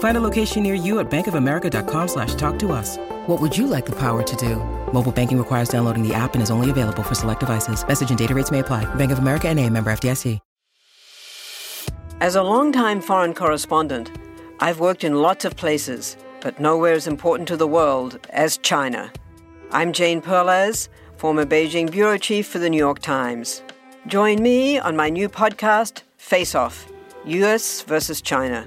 Find a location near you at bankofamerica.com/talktous. What would you like the power to do? Mobile banking requires downloading the app and is only available for select devices. Message and data rates may apply. Bank of America NA, member FDIC. As a longtime foreign correspondent, I've worked in lots of places, but nowhere as important to the world as China. I'm Jane Perlez, former Beijing bureau chief for The New York Times. Join me on my new podcast, Face Off, U.S. versus China,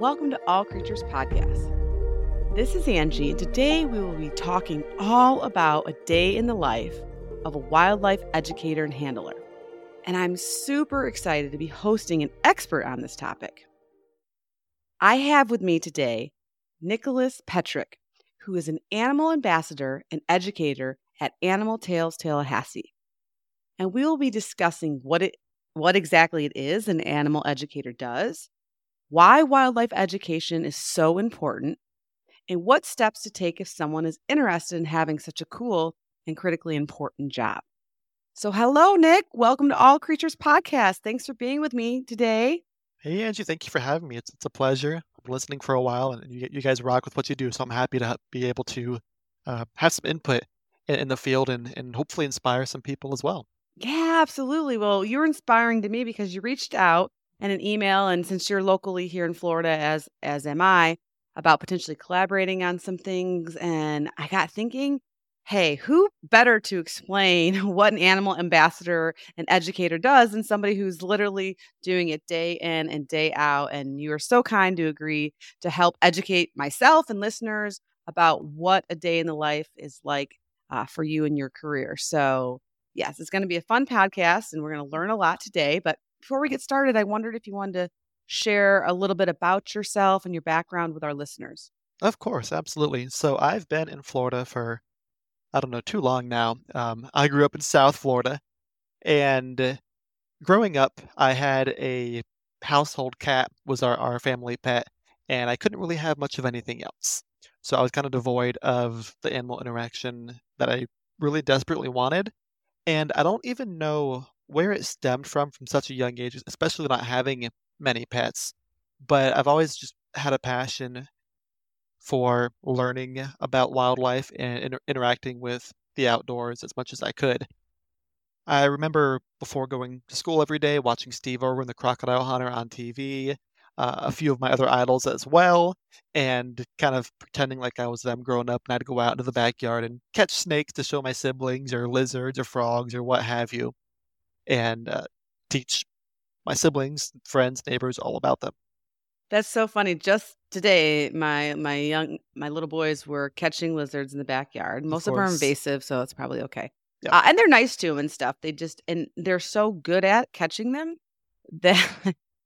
Welcome to All Creatures Podcast. This is Angie, and today we will be talking all about a day in the life of a wildlife educator and handler. And I'm super excited to be hosting an expert on this topic. I have with me today Nicholas Petryk, who is an animal ambassador and educator at Animal Tales Tallahassee. And we will be discussing what exactly it is an animal educator does, why wildlife education is so important, and what steps to take if someone is interested in having such a cool and critically important job. So hello, Nick. Welcome to All Creatures Podcast. Thanks for being with me today. Hey, Angie. Thank you for having me. It's a pleasure. I've been listening for a while, and you guys rock with what you do, so I'm happy to be able to have some input in the field and hopefully inspire some people as well. Yeah, absolutely. Well, you're inspiring to me because you reached out and an email, and since you're locally here in Florida, as am I, about potentially collaborating on some things, and I got thinking, hey, who better to explain what an animal ambassador and educator does than somebody who's literally doing it day in and day out, and you are so kind to agree to help educate myself and listeners about what a day in the life is like for you and your career. So yes, it's going to be a fun podcast, and we're going to learn a lot today, but before we get started, I wondered if you wanted to share a little bit about yourself and your background with our listeners. Of course, absolutely. So I've been in Florida for, I don't know, too long now. I grew up in South Florida, and growing up, I had a household cat, was our family pet, and I couldn't really have much of anything else. So I was kind of devoid of the animal interaction that I really desperately wanted, and I don't even know where it stemmed from such a young age, especially not having many pets. But I've always just had a passion for learning about wildlife and interacting with the outdoors as much as I could. I remember before going to school every day, watching Steve Irwin, the Crocodile Hunter on TV, a few of my other idols as well, and kind of pretending like I was them growing up, and I'd go out into the backyard and catch snakes to show my siblings, or lizards or frogs or what have you, and teach my siblings, friends, neighbors all about them. That's so funny. Just today, my little boys were catching lizards in the backyard. Most of them are invasive, so it's probably okay. Yep. And they're nice to them and stuff. And they're so good at catching them that,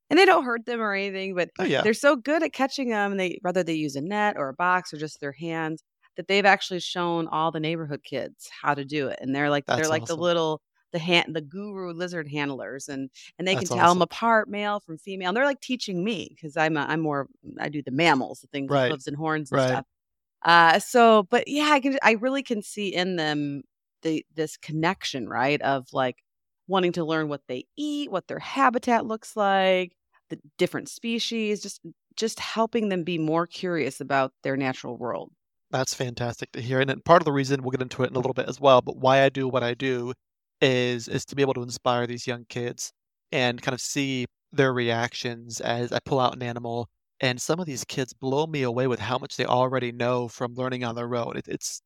and they don't hurt them or anything, but they're so good at catching them. And whether they use a net or a box or just their hands, that they've actually shown all the neighborhood kids how to do it. And they're like awesome. The guru lizard handlers, and they can tell them apart male from female. And they're like teaching me because I do the mammals, the things with hooves and horns and stuff. I really can see in them this connection, right, of like wanting to learn what they eat, what their habitat looks like, the different species, just helping them be more curious about their natural world. That's fantastic to hear, and part of the reason, we'll get into it in a little bit as well, but why I do what I do is to be able to inspire these young kids and kind of see their reactions as I pull out an animal. And some of these kids blow me away with how much they already know from learning on their own. It's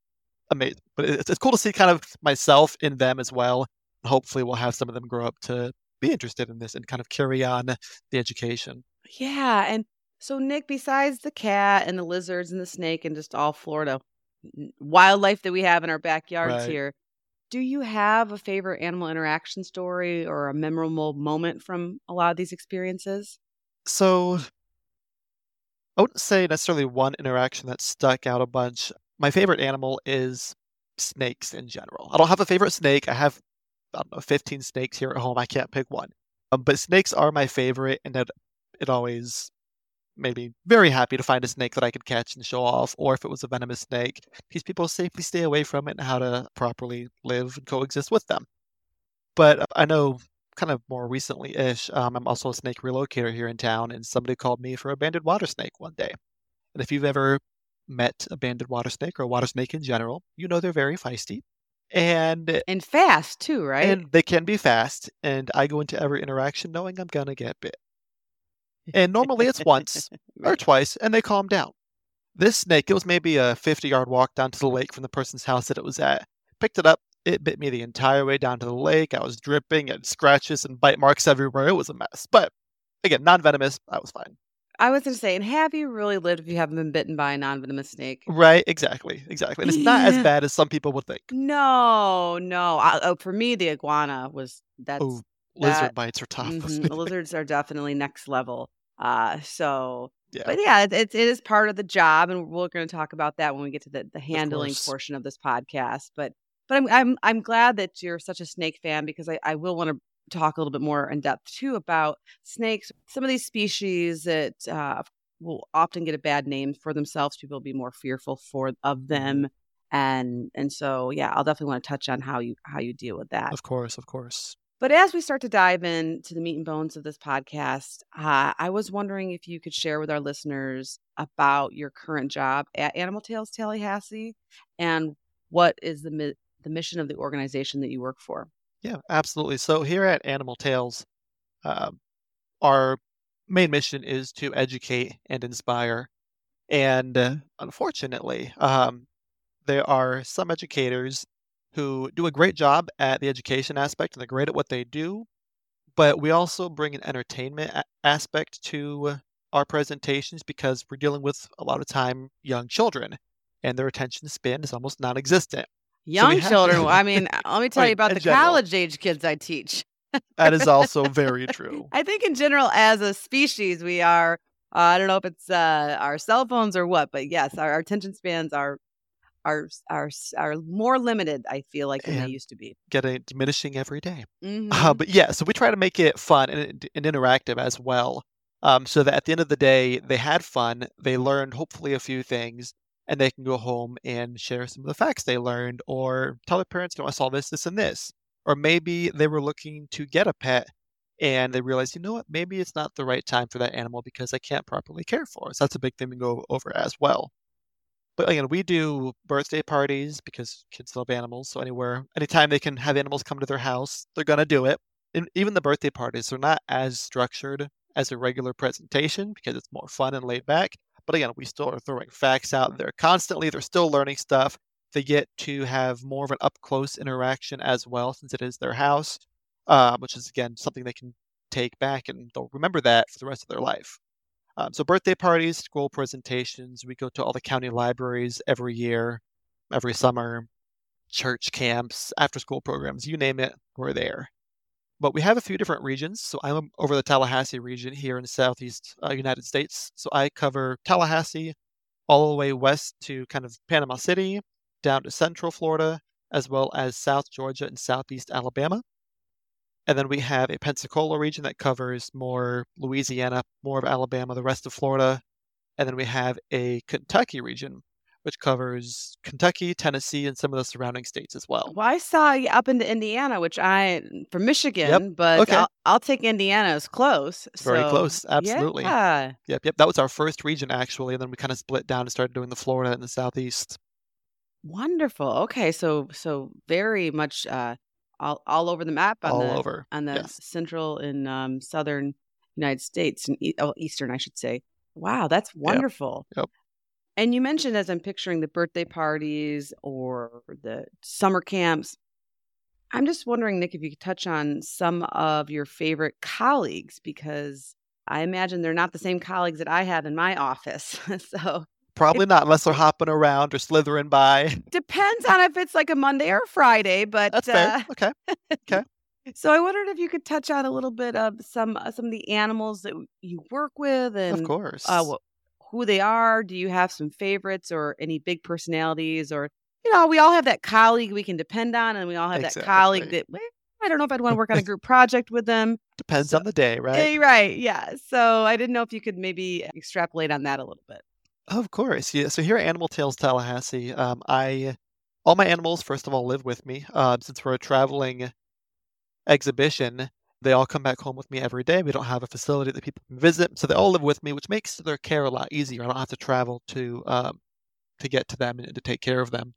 amazing. But it's cool to see kind of myself in them as well, hopefully we'll have some of them grow up to be interested in this and kind of carry on the education. Yeah. And so, Nick, besides the cat and the lizards and the snake and just all Florida wildlife that we have in our backyards here, do you have a favorite animal interaction story or a memorable moment from a lot of these experiences? So I wouldn't say necessarily one interaction that stuck out a bunch. My favorite animal is snakes in general. I don't have a favorite snake. I have, I don't know, 15 snakes here at home. I can't pick one. But snakes are my favorite, and it always made me very happy to find a snake that I could catch and show off, or if it was a venomous snake, teach people to safely stay away from it and how to properly live and coexist with them. But I know kind of more recently-ish, I'm also a snake relocator here in town, and somebody called me for a banded water snake one day. And if you've ever met a banded water snake or a water snake in general, you know they're very feisty. And fast too, right? And they can be fast. And I go into every interaction knowing I'm going to get bit. And normally it's once or twice, and they calm down. This snake, it was maybe a 50-yard walk down to the lake from the person's house that it was at. Picked it up. It bit me the entire way down to the lake. I was dripping and scratches and bite marks everywhere. It was a mess. But again, non-venomous, I was fine. I was going to say, and have you really lived if you haven't been bitten by a non-venomous snake? Right, exactly. And it's not as bad as some people would think. No. For me, the iguana was... Lizard bites are tough. Mm-hmm. Lizards are definitely next level. But yeah, it is part of the job, and we're going to talk about that when we get to the handling portion of this podcast. But I'm glad that you're such a snake fan, because I will want to talk a little bit more in depth too about snakes. Some of these species that will often get a bad name for themselves. People will be more fearful of them, and so yeah, I'll definitely want to touch on how you deal with that. Of course. But as we start to dive into the meat and bones of this podcast, I was wondering if you could share with our listeners about your current job at Animal Tales Tallahassee and what is the mission of the organization that you work for. Yeah, absolutely. So here at Animal Tales, our main mission is to educate and inspire. And unfortunately, there are some educators who do a great job at the education aspect, and they're great at what they do. But we also bring an entertainment aspect to our presentations, because we're dealing with, a lot of time, young children, and their attention span is almost non-existent. Young children. I mean, let me tell you about the college-age kids I teach. That is also very true. I think in general, as a species, we are, I don't know if it's our cell phones or what, but yes, our attention spans are more limited, I feel like, than they used to be. Getting diminishing every day. Mm-hmm. But yeah, so we try to make it fun and interactive as well, so that at the end of the day, they had fun, they learned hopefully a few things, and they can go home and share some of the facts they learned, or tell their parents, I saw this, this, and this. Or maybe they were looking to get a pet, and they realized, you know what, maybe it's not the right time for that animal because I can't properly care for it. So that's a big thing to go over as well. But again, we do birthday parties because kids love animals. So anytime they can have animals come to their house, they're going to do it. And even the birthday parties are not as structured as a regular presentation because it's more fun and laid back. But again, we still are throwing facts out there constantly. They're still learning stuff. They get to have more of an up-close interaction as well, since it is their house, which is, again, something they can take back, and they'll remember that for the rest of their life. So birthday parties, school presentations, we go to all the county libraries every year, every summer, church camps, after-school programs, you name it, we're there. But we have a few different regions. So I'm over the Tallahassee region here in the southeast United States. So I cover Tallahassee all the way west to kind of Panama City, down to central Florida, as well as south Georgia and southeast Alabama. And then we have a Pensacola region that covers more Louisiana, more of Alabama, the rest of Florida. And then we have a Kentucky region, which covers Kentucky, Tennessee, and some of the surrounding states as well. Well, I saw you up into Indiana, which I'm from Michigan, but okay. I'll take Indiana as close. Very close, absolutely. Yeah. Yep. That was our first region, actually. And then we kind of split down and started doing the Florida and the southeast. Wonderful. Okay, so very much... all over the map on the central and southern United States and eastern, I should say. Wow, that's wonderful. Yep. And you mentioned, as I'm picturing the birthday parties or the summer camps, I'm just wondering, Nick, if you could touch on some of your favorite colleagues, because I imagine they're not the same colleagues that I have in my office. So probably not, unless they're hopping around or slithering by. Depends on if it's like a Monday or Friday, but that's fair. Okay. So I wondered if you could touch on a little bit of some of the animals that you work with, and of course, who they are. Do you have some favorites or any big personalities, or we all have that colleague we can depend on, and we all have that colleague that I don't know if I'd want to work on a group project with them. Depends on the day, right? Right, yeah. So I didn't know if you could maybe extrapolate on that a little bit. Of course, yeah. So here at Animal Tales Tallahassee, all my animals, first of all, live with me. Since we're a traveling exhibition, they all come back home with me every day. We don't have a facility that people can visit, so they all live with me, which makes their care a lot easier. I don't have to travel to get to them and to take care of them.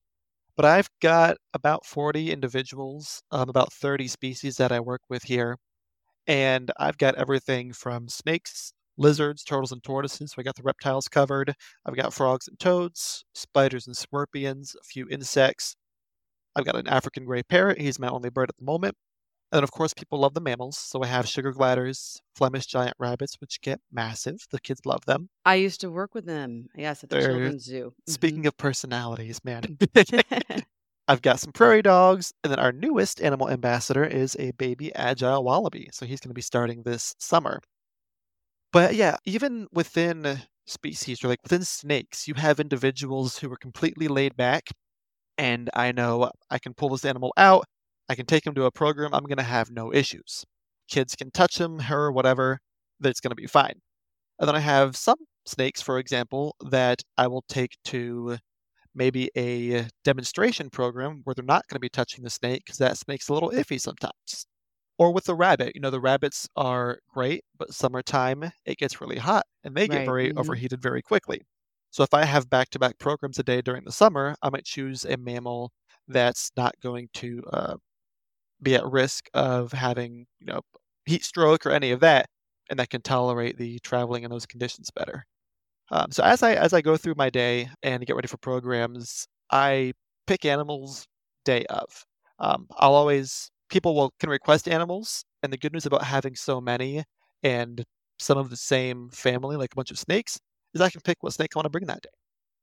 But I've got about 40 individuals, about 30 species that I work with here. And I've got everything from snakes, lizards, turtles, and tortoises. So I got the reptiles covered. I've got frogs and toads, spiders and scorpions, a few insects. I've got an African gray parrot. He's my only bird at the moment. And then, of course, people love the mammals. So I have sugar gliders, Flemish giant rabbits, which get massive. The kids love them. I used to work with them, yes, at the children's zoo. Speaking of personalities, man. I've got some prairie dogs. And then our newest animal ambassador is a baby agile wallaby. So he's going to be starting this summer. But yeah, even within species, or like within snakes, you have individuals who are completely laid back. And I know I can pull this animal out. I can take him to a program. I'm going to have no issues. Kids can touch him, her, whatever. That's going to be fine. And then I have some snakes, for example, that I will take to maybe a demonstration program where they're not going to be touching the snake because that snake's a little iffy sometimes. Or with the rabbit. The rabbits are great, but summertime, it gets really hot and they get very overheated very quickly. So if I have back-to-back programs a day during the summer, I might choose a mammal that's not going to be at risk of having, heat stroke or any of that, and that can tolerate the traveling in those conditions better. So as I go through my day and get ready for programs, I pick animals day of. People can request animals, and the good news about having so many and some of the same family, like a bunch of snakes, is I can pick what snake I want to bring that day.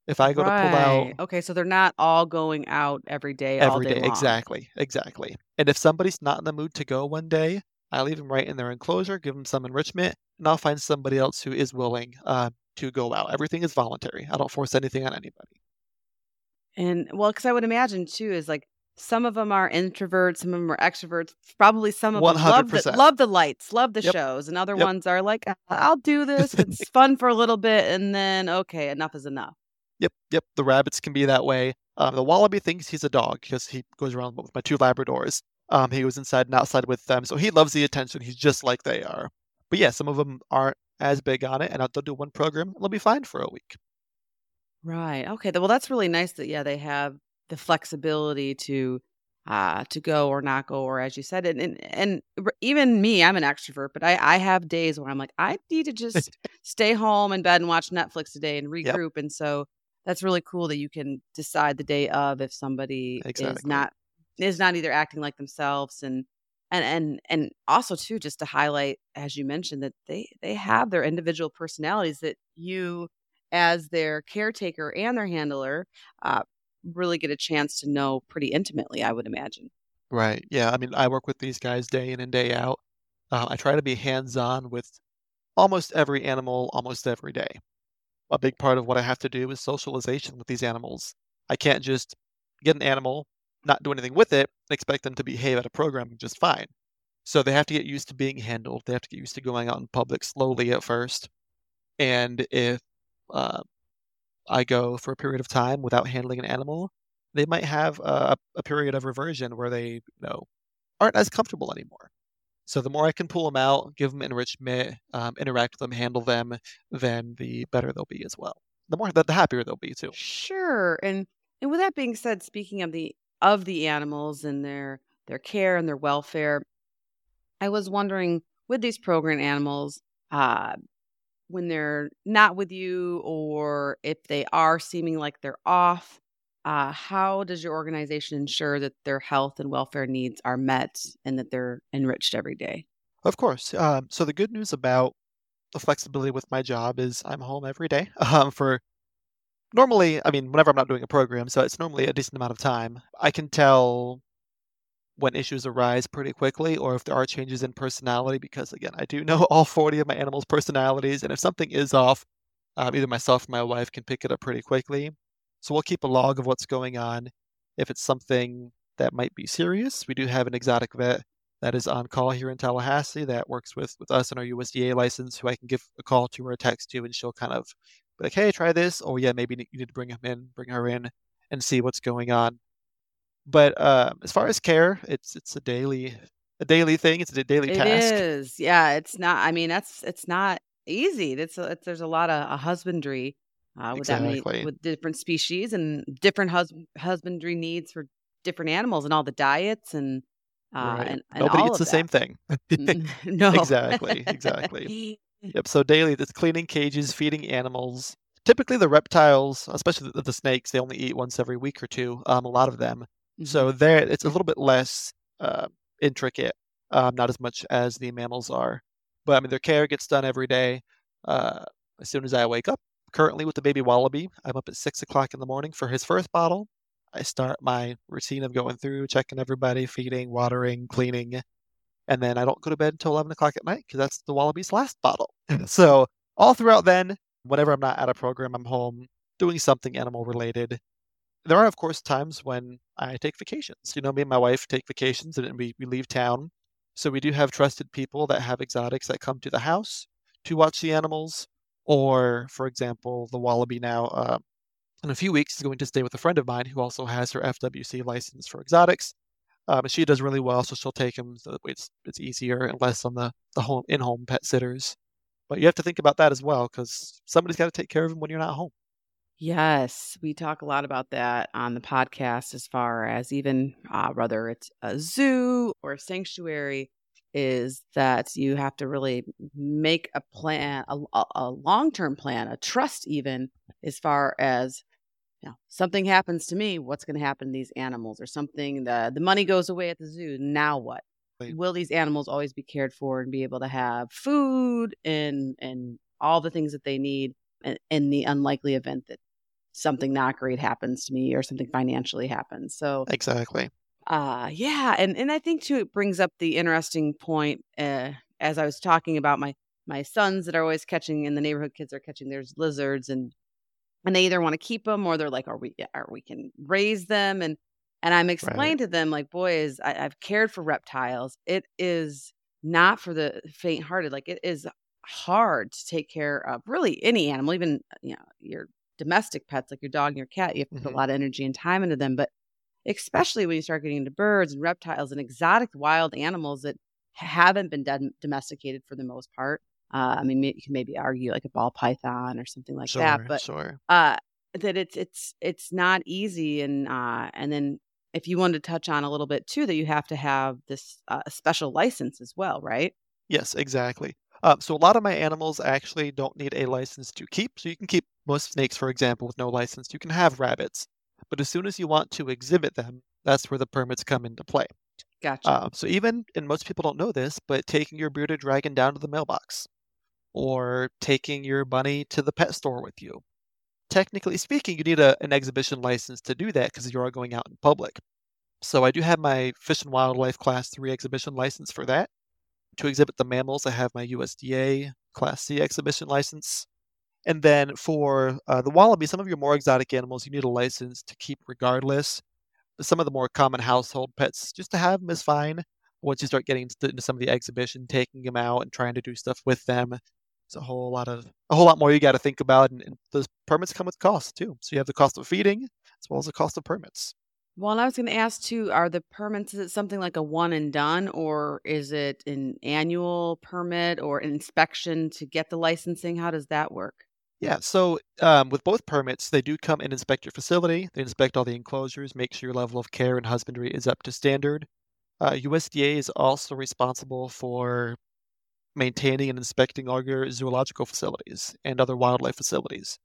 If I go to pull out... Okay, so they're not all going out every day, all day long. Exactly. And if somebody's not in the mood to go one day, I leave them right in their enclosure, give them some enrichment, and I'll find somebody else who is willing to go out. Everything is voluntary. I don't force anything on anybody. And, because I would imagine, too, is like some of them are introverts, some of them are extroverts. Probably some of 100%. Them love the lights, love the shows, and other ones are like, I'll do this. It's fun for a little bit, and then, okay, enough is enough. Yep. The rabbits can be that way. The wallaby thinks he's a dog because he goes around with my two Labradors. He goes inside and outside with them. So he loves the attention. He's just like they are. But yeah, some of them aren't as big on it. And they'll do one program. They'll be fine for a week. Right. Okay. Well, that's really nice that, they have the flexibility to go or not go, or as you said, and even me, I'm an extrovert, but I have days where I'm like, I need to just stay home in bed and watch Netflix today and regroup. And so that's really cool that you can decide the day of if somebody is not either acting like themselves and also too, just to highlight, as you mentioned, that they have their individual personalities that you as their caretaker and their handler really get a chance to know pretty intimately, I would imagine. Right. Yeah. I work with these guys day in and day out. I try to be hands-on with almost every animal, almost every day. A big part of what I have to do is socialization with these animals. I can't just get an animal, not do anything with it, and expect them to behave at a program just fine. So they have to get used to being handled. They have to get used to going out in public slowly at first. And if I go for a period of time without handling an animal, they might have a period of reversion where they aren't as comfortable anymore. So the more I can pull them out, give them enrichment, interact with them, handle them, then the better they'll be as well. The happier they'll be too. Sure. And with that being said, speaking of the animals and their care and their welfare, I was wondering with these program animals, when they're not with you or if they are seeming like they're off, How does your organization ensure that their health and welfare needs are met and that they're enriched every day? Of course. So the good news about the flexibility with my job is I'm home every day for normally, I mean, whenever I'm not doing a program, so it's normally a decent amount of time. I can tell when issues arise pretty quickly or if there are changes in personality because, again, I do know all 40 of my animals' personalities. And if something is off, either myself or my wife can pick it up pretty quickly. So we'll keep a log of what's going on. If it's something that might be serious, we do have an exotic vet that is on call here in Tallahassee that works with us and our USDA license, who I can give a call to or a text to, and she'll kind of be like, hey, try this. Or yeah, maybe you need to bring him in, bring her in and see what's going on. But as far as care, it's a daily thing. It's a daily task. It is. Yeah, it's not, I mean, it's not easy. There's a lot of husbandry. Exactly. With different species and different husbandry needs for different animals and all the diets and nobody eats the same thing. No, exactly. Yep. So daily, it's cleaning cages, feeding animals. Typically, the reptiles, especially the snakes, they only eat once every week or two. A lot of them. Mm-hmm. So there, it's a little bit less intricate, not as much as the mammals are. But I mean, their care gets done every day as soon as I wake up. Currently with the baby wallaby, I'm up at 6 o'clock in the morning for his first bottle. I start my routine of going through, checking everybody, feeding, watering, cleaning. And then I don't go to bed until 11 o'clock at night because that's the wallaby's last bottle. So all throughout then, whenever I'm not at a program, I'm home doing something animal related. There are, of course, times when I take vacations. You know, me and my wife take vacations and we leave town. So we do have trusted people that have exotics that come to the house to watch the animals. Or, for example, the wallaby now, in a few weeks, is going to stay with a friend of mine who also has her FWC license for exotics. And she does really well, so she'll take him. So it's easier and less on the in-home pet sitters. But you have to think about that as well, because somebody's got to take care of him when you're not home. Yes, we talk a lot about that on the podcast as far as even whether it's a zoo or a sanctuary, is that you have to really make a plan, a long-term plan, a trust even, as far as, you know, something happens to me, what's going to happen to these animals? Or something, the money goes away at the zoo, now what? Right. Will these animals always be cared for and be able to have food and all the things that they need in the unlikely event that something not great happens to me or something financially happens? So exactly. Yeah. And I think, too, it brings up the interesting point, as I was talking about my sons that are always catching, and the neighborhood kids are catching, there's lizards, and they either want to keep them or they're like, are we can raise them? And I'm explaining to them, like, boys, I've cared for reptiles. It is not for the faint hearted. Like, it is hard to take care of really any animal, even, you know, your domestic pets, like your dog and your cat. You have to put a lot of energy and time into them. But especially when you start getting into birds and reptiles and exotic wild animals that haven't been domesticated for the most part. I mean, you can maybe argue like a ball python or something like that, but that it's not easy. And then if you wanted to touch on a little bit too, that you have to have this special license as well, right? Yes, exactly. So a lot of my animals actually don't need a license to keep. So you can keep most snakes, for example, with no license. You can have rabbits. But as soon as you want to exhibit them, that's where the permits come into play. Gotcha. So even, and most people don't know this, but taking your bearded dragon down to the mailbox or taking your bunny to the pet store with you. Technically speaking, you need an exhibition license to do that because you are going out in public. So I do have my Fish and Wildlife Class 3 exhibition license for that. To exhibit the mammals, I have my USDA Class C exhibition license. And then for the wallaby, some of your more exotic animals, you need a license to keep regardless. Some of the more common household pets, just to have them is fine. Once you start getting into some of the exhibition, taking them out and trying to do stuff with them, it's a whole lot more you got to think about. And those permits come with costs, too. So you have the cost of feeding as well as the cost of permits. Well, and I was going to ask, too, are the permits, is it something like a one and done, or is it an annual permit or an inspection to get the licensing? How does that work? Yeah, so with both permits, they do come and inspect your facility. They inspect all the enclosures, make sure your level of care and husbandry is up to standard. USDA is also responsible for maintaining and inspecting all your zoological facilities and other wildlife facilities,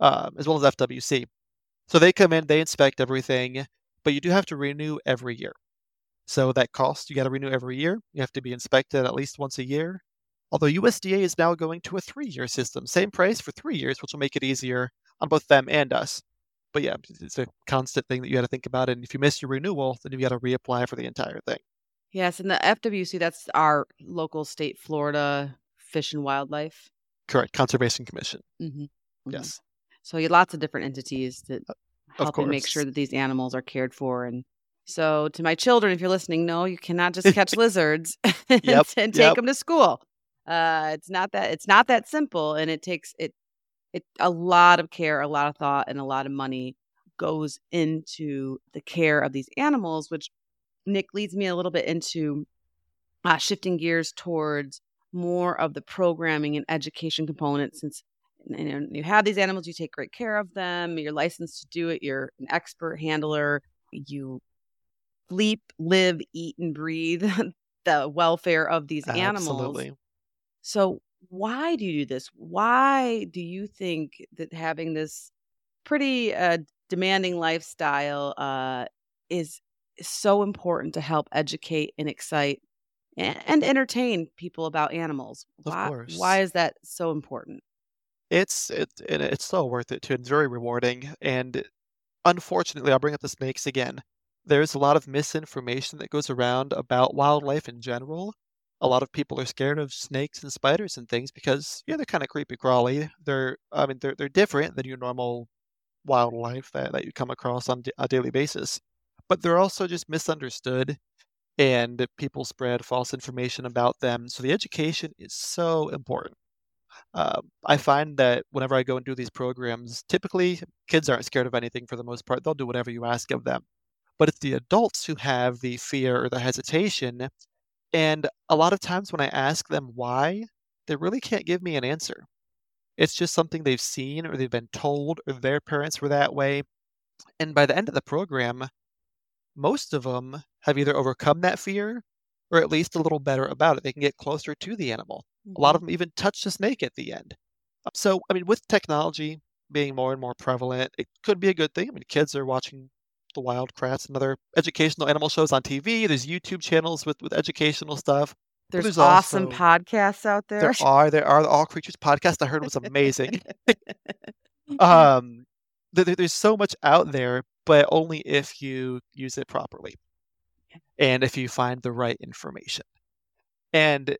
as well as FWC. So they come in, they inspect everything, but you do have to renew every year. So that cost, you got to renew every year. You have to be inspected at least once a year. Although USDA is now going to a 3-year system, same price for 3 years, which will make it easier on both them and us. But yeah, it's a constant thing that you got to think about. And if you miss your renewal, then you got to reapply for the entire thing. Yes. And the FWC, that's our local state, Florida Fish and Wildlife. Correct. Conservation Commission. Mm-hmm. Mm-hmm. Yes. So you have lots of different entities that help you make sure that these animals are cared for. And so to my children, if you're listening, no, you cannot just catch lizards and take them to school. It's not that simple, and it takes it a lot of care, a lot of thought, and a lot of money goes into the care of these animals, which, Nick, leads me a little bit into shifting gears towards more of the programming and education component, since you have these animals, you take great care of them, you're licensed to do it, you're an expert handler, you sleep, live, eat, and breathe the welfare of these animals. Absolutely. So why do you do this? Why do you think that having this pretty demanding lifestyle is so important to help educate and excite and entertain people about animals? Of course. Why is that so important? It's so worth it, too. It's very rewarding. And unfortunately, I'll bring up the snakes again. There's a lot of misinformation that goes around about wildlife in general. A lot of people are scared of snakes and spiders and things because, yeah, they're kind of creepy crawly. They're different than your normal wildlife that you come across on a daily basis. But they're also just misunderstood, and people spread false information about them. So the education is so important. I find that whenever I go and do these programs, typically kids aren't scared of anything for the most part. They'll do whatever you ask of them. But it's the adults who have the fear or the hesitation. And a lot of times when I ask them why, they really can't give me an answer. It's just something they've seen, or they've been told, or their parents were that way. And by the end of the program, most of them have either overcome that fear or at least a little better about it. They can get closer to the animal. A lot of them even touch the snake at the end. So, I mean, with technology being more and more prevalent, it could be a good thing. I mean, kids are watching the Wild Kratts and other educational animal shows on TV. There's YouTube channels with educational stuff. There's awesome podcasts out there. There are the All Creatures Podcast. I heard was amazing. There's so much out there, but only if you use it properly and if you find the right information. And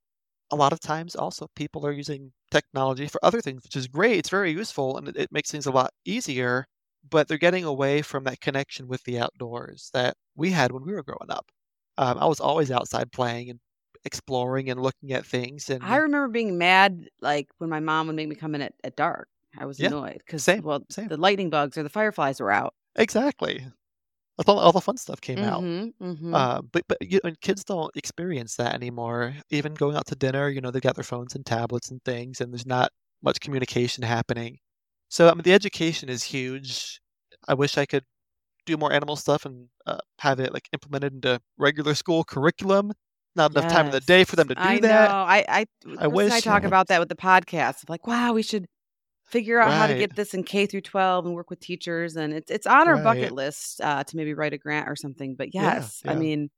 a lot of times also people are using technology for other things, which is great. It's very useful, and it makes things a lot easier. But they're getting away from that connection with the outdoors that we had when we were growing up. I was always outside playing and exploring and looking at things. And I remember being mad, like when my mom would make me come in at dark. I was annoyed because the lightning bugs or the fireflies were out. Exactly. All the fun stuff came out. Mm-hmm. But kids don't experience that anymore. Even going out to dinner, they got their phones and tablets and things, and there's not much communication happening. So, I mean, the education is huge. I wish I could do more animal stuff and have it like implemented into regular school curriculum. Not enough time in the day for them to do that. I wish. I talk about that with the podcast. I'm like, wow, we should figure out how to get this in K through 12 and work with teachers. And it's on our bucket list to maybe write a grant or something. But yes, I mean,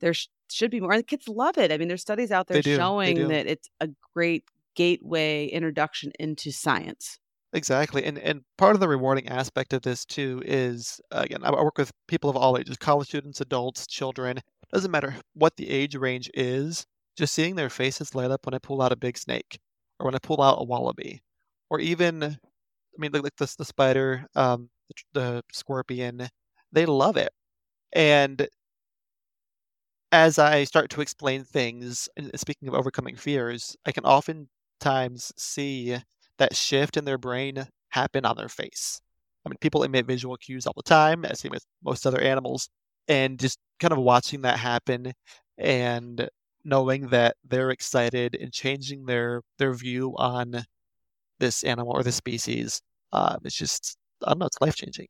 there should be more. And the kids love it. I mean, there's studies out there showing that it's a great gateway introduction into science. Exactly. And part of the rewarding aspect of this, too, is, again, I work with people of all ages, college students, adults, children. Doesn't matter what the age range is, just seeing their faces light up when I pull out a big snake, or when I pull out a wallaby, or even, I mean, like the spider, the scorpion, they love it. And as I start to explain things, and speaking of overcoming fears, I can oftentimes see that shift in their brain happen on their face. I mean, people emit visual cues all the time, as same with most other animals, and just kind of watching that happen and knowing that they're excited and changing their view on this animal or this species. It's just, I don't know, it's life-changing.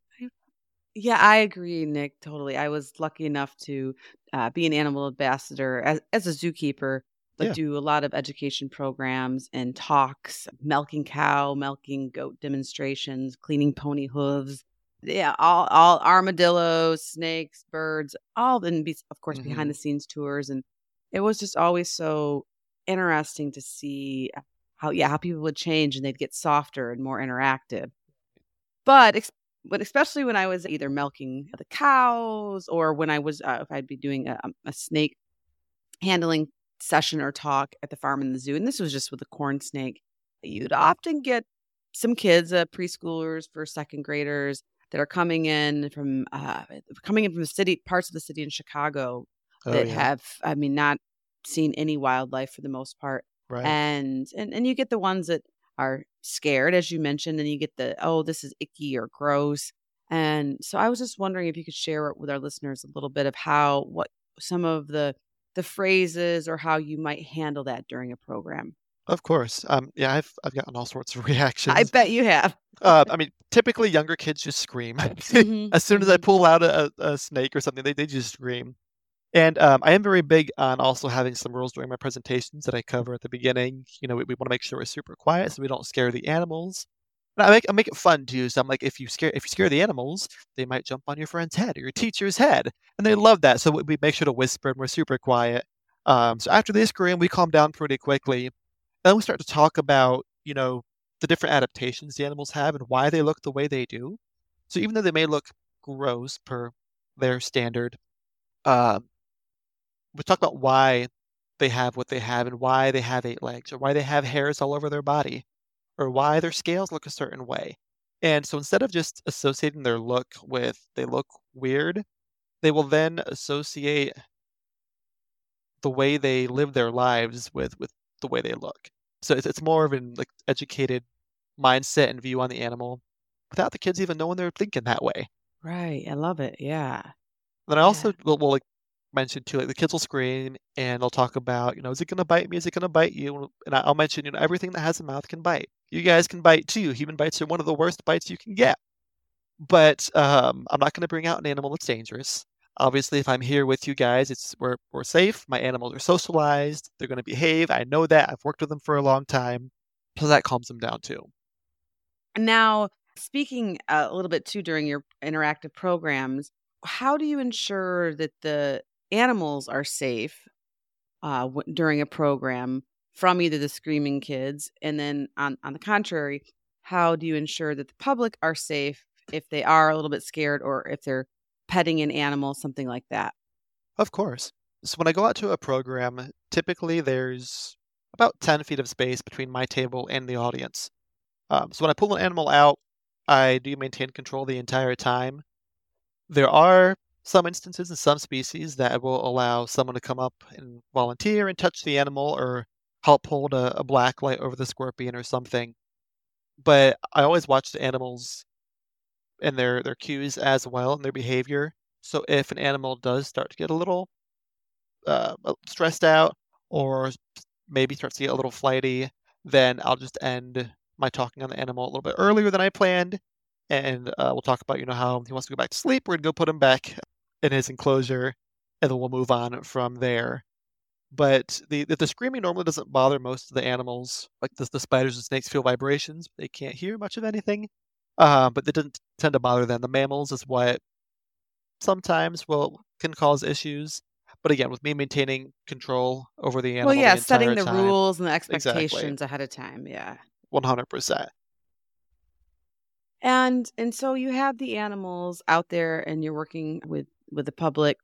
Yeah, I agree, Nick, totally. I was lucky enough to be an animal ambassador as a zookeeper. Do a lot of education programs and talks, milking cow, milking goat demonstrations, cleaning pony hooves, Yeah, all armadillos, snakes, birds, all, and of course, mm-hmm. behind the scenes tours. And it was just always so interesting to see how people would change, and they'd get softer and more interactive. But especially when I was either milking the cows, or when I was, if I'd be doing a snake handling session or talk at the farm and the zoo, and this was just with the corn snake, you'd often get some kids, preschoolers for second graders, that are coming in from the city, parts of the city in Chicago, that have, I mean, not seen any wildlife for the most part. Right. And you get the ones that are scared, as you mentioned, and you get the, oh, this is icky or gross. And so I was just wondering if you could share with our listeners a little bit of what some of the phrases, or how you might handle that during a program. Of course. Yeah, I've gotten all sorts of reactions. I bet you have. I mean, typically younger kids just scream. Mm-hmm. As soon as I pull out a snake or something, they just scream. And I am very big on also having some rules during my presentations that I cover at the beginning. You know, we want to make sure we're super quiet so we don't scare the animals. And I make it fun too. So I'm like, if you scare the animals, they might jump on your friend's head or your teacher's head, and they love that. So we make sure to whisper, and we're super quiet. So after they scream, we calm down pretty quickly. Then we start to talk about, you know, the different adaptations the animals have and why they look the way they do. So even though they may look gross per their standard, we talk about why they have what they have, and why they have 8 legs, or why they have hairs all over their body, or why their scales look a certain way. And so instead of just associating their look with they look weird, they will then associate the way they live their lives with the way they look. So it's more of an like educated mindset and view on the animal without the kids even knowing they're thinking that way. Right. I love it. Yeah. Then I also will like mention too, like the kids will scream and they'll talk about, you know, is it going to bite me? Is it going to bite you? And I'll mention, you know, everything that has a mouth can bite. You guys can bite too. Human bites are one of the worst bites you can get. But I'm not going to bring out an animal that's dangerous. Obviously, if I'm here with you guys, we're safe. My animals are socialized. They're going to behave. I know that. I've worked with them for a long time. So that calms them down too. Now, speaking a little bit too during your interactive programs, how do you ensure that the animals are safe during a program from either the screaming kids? And then on the contrary, how do you ensure that the public are safe if they are a little bit scared, or if they're petting an animal, something like that? Of course. So when I go out to a program, typically there's about 10 feet of space between my table and the audience. So when I pull an animal out, I do maintain control the entire time. There are some instances in some species that will allow someone to come up and volunteer and touch the animal, or help hold a black light over the scorpion or something. But I always watch the animals and their cues as well, and their behavior. So if an animal does start to get a little stressed out, or maybe starts to get a little flighty, then I'll just end my talking on the animal a little bit earlier than I planned. And we'll talk about, you know, how he wants to go back to sleep. We're going to go put him back in his enclosure, and then we'll move on from there. But the screaming normally doesn't bother most of the animals. Like the spiders and snakes feel vibrations. They can't hear much of anything. But they didn't tend to bother them. The mammals is what sometimes can cause issues. But again, with me maintaining control over the animal. Well, yeah, setting the rules and the expectations ahead of time. Yeah, 100%. And so you have the animals out there, and you're working with the public.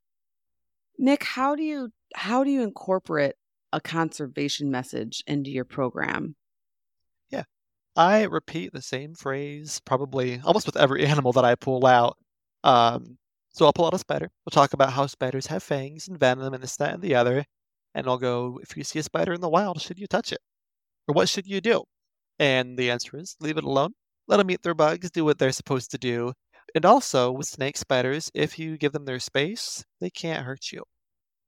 Nick, how do you incorporate a conservation message into your program? I repeat the same phrase probably almost with every animal that I pull out. So I'll pull out a spider. We'll talk about how spiders have fangs and venom and this, that, and the other. And I'll go, if you see a spider in the wild, should you touch it? Or what should you do? And the answer is leave it alone. Let them eat their bugs, do what they're supposed to do. And also with snake spiders, if you give them their space, they can't hurt you.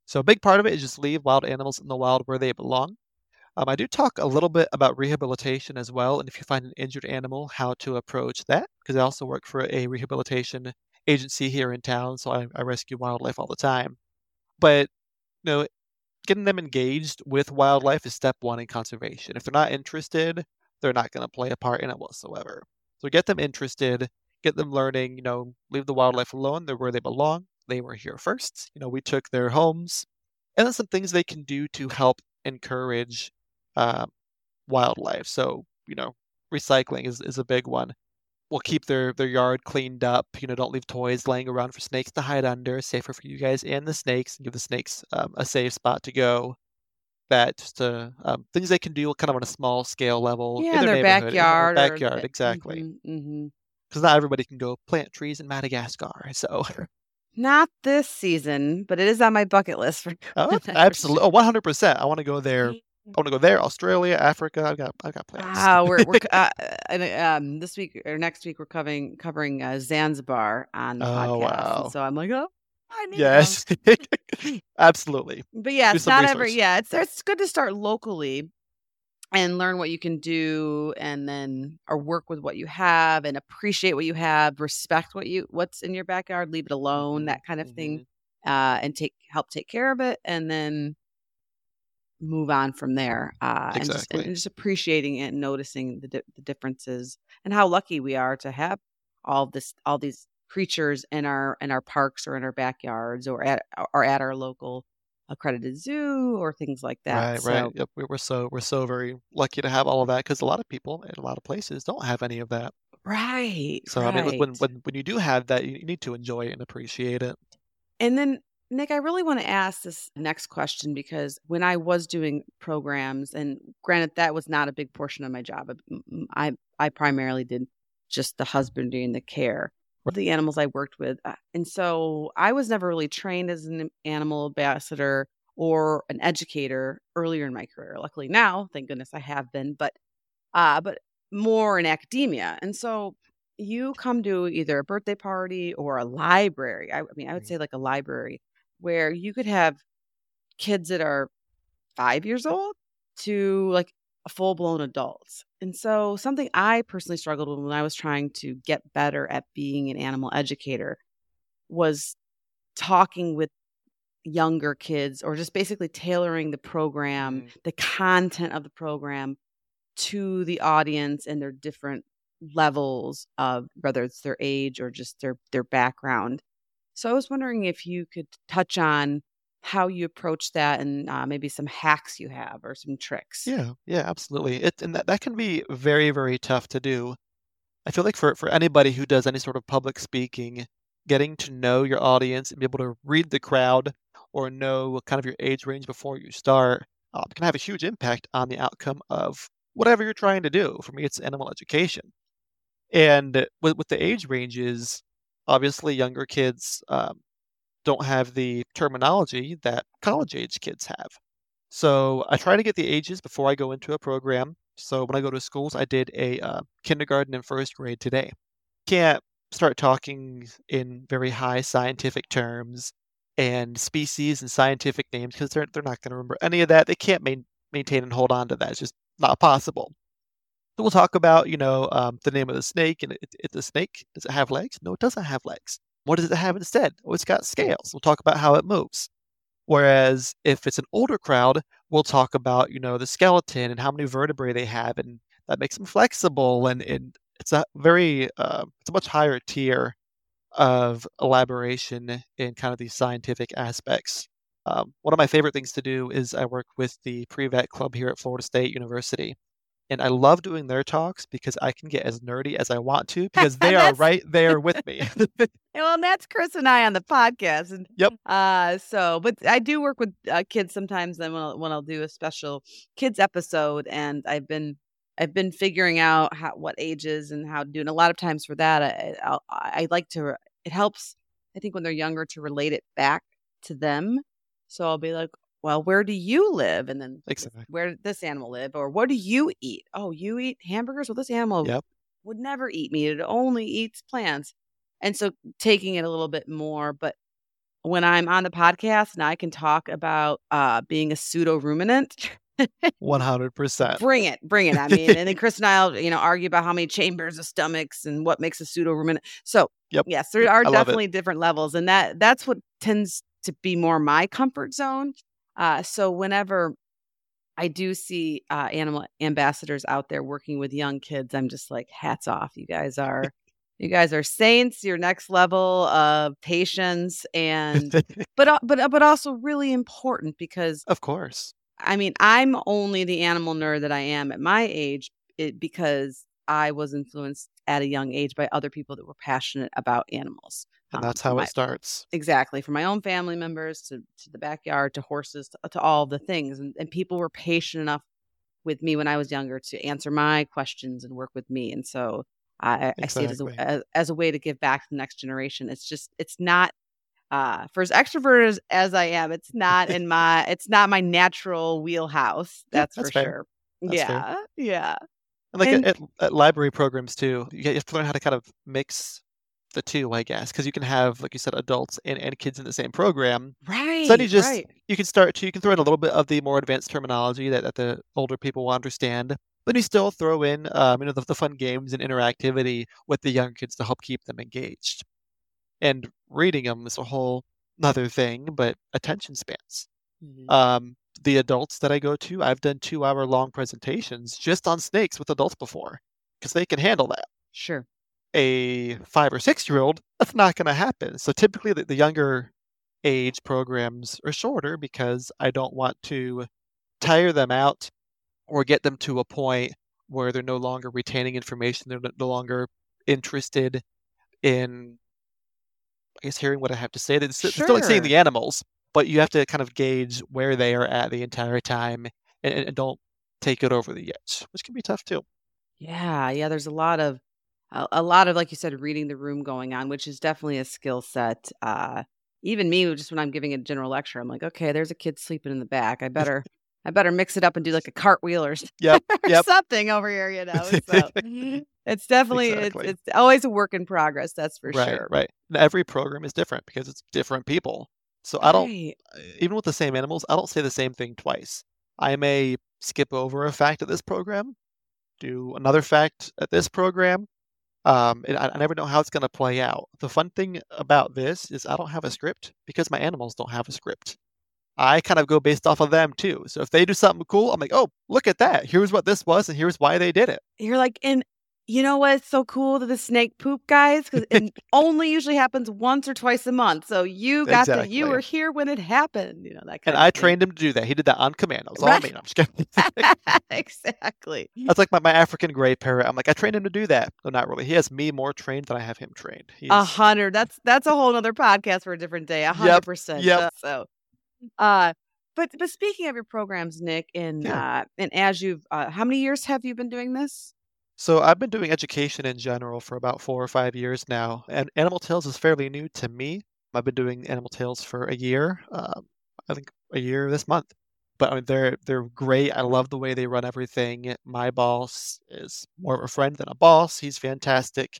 So a big part of it is just leave wild animals in the wild where they belong. I do talk a little bit about rehabilitation as well, and if you find an injured animal, how to approach that, because I also work for a rehabilitation agency here in town, so I rescue wildlife all the time. But, you know, getting them engaged with wildlife is step one in conservation. If they're not interested, they're not going to play a part in it whatsoever. So get them interested, get them learning, you know, leave the wildlife alone. They're where they belong. They were here first. You know, we took their homes. And then some things they can do to help encourage wildlife. So, you know, recycling is a big one. We'll keep their yard cleaned up. You know, don't leave toys laying around for snakes to hide under. Safer for you guys and the snakes. And give the snakes a safe spot to go. That just things they can do kind of on a small scale level. Yeah, in their backyard. Backyard, exactly. Because not everybody can go plant trees in Madagascar. So. Not this season, but it is on my bucket list for. Oh, absolutely! Oh, 100%. I want to go there. I want to go there. Australia, Africa. I've got plans. Wow, we're this week or next week we're covering Zanzibar on the podcast. Wow. And so I'm like, oh, I need. Yes, absolutely. But yeah, it's not research. Yeah, it's good to start locally and learn what you can do, and then or work with what you have, and appreciate what you have, respect what's in your backyard, leave it alone, that kind of thing, and help take care of it, and then move on from there. Exactly. And just appreciating it, and noticing the differences, and how lucky we are to have all these creatures in our parks or in our backyards or at our local accredited zoo or things like that. Right. Yep. We're so very lucky to have all of that, because a lot of people in a lot of places don't have any of that. Right. So right. I mean, when you do have that, you need to enjoy it and appreciate it. And then, Nick, I really want to ask this next question, because when I was doing programs, and granted that was not a big portion of my job, I primarily did just the husbandry and the care. The animals I worked with. And so I was never really trained as an animal ambassador or an educator earlier in my career. Luckily now, thank goodness I have been, but more in academia. And so you come to either a birthday party or a library. I mean, I would say like a library where you could have kids that are 5 years old to like full-blown adults. And so something I personally struggled with when I was trying to get better at being an animal educator was talking with younger kids, or just basically tailoring the program, the content of the program to the audience and their different levels of, whether it's their age or just their background. So I was wondering if you could touch on how you approach that, and maybe some hacks you have or some tricks. Yeah, absolutely. That can be very, very tough to do. I feel like for anybody who does any sort of public speaking, getting to know your audience and be able to read the crowd or know kind of your age range before you start can have a huge impact on the outcome of whatever you're trying to do. For me, it's animal education. And with the age ranges, obviously younger kids don't have the terminology that college-age kids have. So I try to get the ages before I go into a program. So when I go to schools, I did a kindergarten and first grade today. Can't start talking in very high scientific terms and species and scientific names, because they're not going to remember any of that. They can't maintain and hold on to that. It's just not possible. So we'll talk about, you know, the name of the snake. And it's a snake. Does it have legs? No, it doesn't have legs. What does it have instead? Oh, it's got scales. We'll talk about how it moves. Whereas if it's an older crowd, we'll talk about, you know, the skeleton and how many vertebrae they have, and that makes them flexible. And it's a very, it's a much higher tier of elaboration in kind of these scientific aspects. One of my favorite things to do is I work with the pre-vet club here at Florida State University. And I love doing their talks because I can get as nerdy as I want to, because they are right there with me. Well, and that's Chris and I on the podcast. And, yep. But I do work with kids sometimes. Then when I'll do a special kids episode, and I've been figuring out what ages and how to do. And a lot of times for that, I like to. It helps, I think, when they're younger to relate it back to them. So I'll be like, well, where do you live? And then exactly. Where did this animal live? Or what do you eat? Oh, you eat hamburgers? Well, this animal would never eat meat. It only eats plants. And so taking it a little bit more. But when I'm on the podcast and I can talk about being a pseudo-ruminant. 100%. Bring it. I mean, and then Chris and I'll, you know, argue about how many chambers of stomachs and what makes a pseudo-ruminant. So, yes, there are definitely different levels. And that's what tends to be more my comfort zone. So whenever I do see animal ambassadors out there working with young kids, I'm just like, hats off. You guys are You guys are saints. Your next level of patience, and but also really important, because of course, I mean, I'm only the animal nerd that I am at my age because I was influenced at a young age by other people that were passionate about animals. And that's how it starts. Exactly. From my own family members to the backyard, to horses, to all the things. And people were patient enough with me when I was younger to answer my questions and work with me. And so I see it as a way to give back to the next generation. It's just, it's not, for as extroverted as I am, it's not it's not my natural wheelhouse. That's for fair. Sure. That's fair. Yeah. And at library programs too, you have to learn how to kind of mix the two, I guess, because you can have, like you said, adults and kids in the same program. Right. So then you can start to, you can throw in a little bit of the more advanced terminology that the older people will understand, but you still throw in, the fun games and interactivity with the young kids to help keep them engaged. And reading them is a whole other thing, but attention spans. Mm-hmm. The adults that I go to, I've done 2-hour-long presentations just on snakes with adults before, because they can handle that. Sure. A 5 or 6-year-old, that's not going to happen. So typically the younger age programs are shorter because I don't want to tire them out or get them to a point where they're no longer retaining information. They're no longer interested in, I guess, hearing what I have to say. They're still like seeing the animals, but you have to kind of gauge where they are at the entire time and don't take it over the edge, which can be tough too. Yeah. There's a lot of, like you said, reading the room going on, which is definitely a skill set. Even me, just when I'm giving a general lecture, I'm like, okay, there's a kid sleeping in the back. I better mix it up and do like a cartwheel or something over here, So it's definitely, exactly. it's always a work in progress. That's for sure. Right. And every program is different because it's different people. So I don't, even with the same animals, I don't say the same thing twice. I may skip over a fact at this program, do another fact at this program. And I never know how it's going to play out. The fun thing about this is I don't have a script because my animals don't have a script. I kind of go based off of them too. So if they do something cool, I'm like, oh, look at that. Here's what this was and here's why they did it. You're like, and you know what's so cool to the snake poop, guys? Because it only usually happens once or twice a month. So you got that. You were here when it happened. You know, that kind and of I thing. Trained him to do that. He did that on command. That was all I mean. I'm just kidding. Exactly. That's like my African gray parrot. I'm like, I trained him to do that. No, not really. He has me more trained than I have him trained. 100. That's a whole other podcast for a different day. 100%. Yep. But speaking of your programs, Nick, and as you've, how many years have you been doing this? So I've been doing education in general for about 4 or 5 years now, and Animal Tales is fairly new to me. I've been doing Animal Tales for a year, I think a year this month. But I mean, they're great. I love the way they run everything. My boss is more of a friend than a boss. He's fantastic.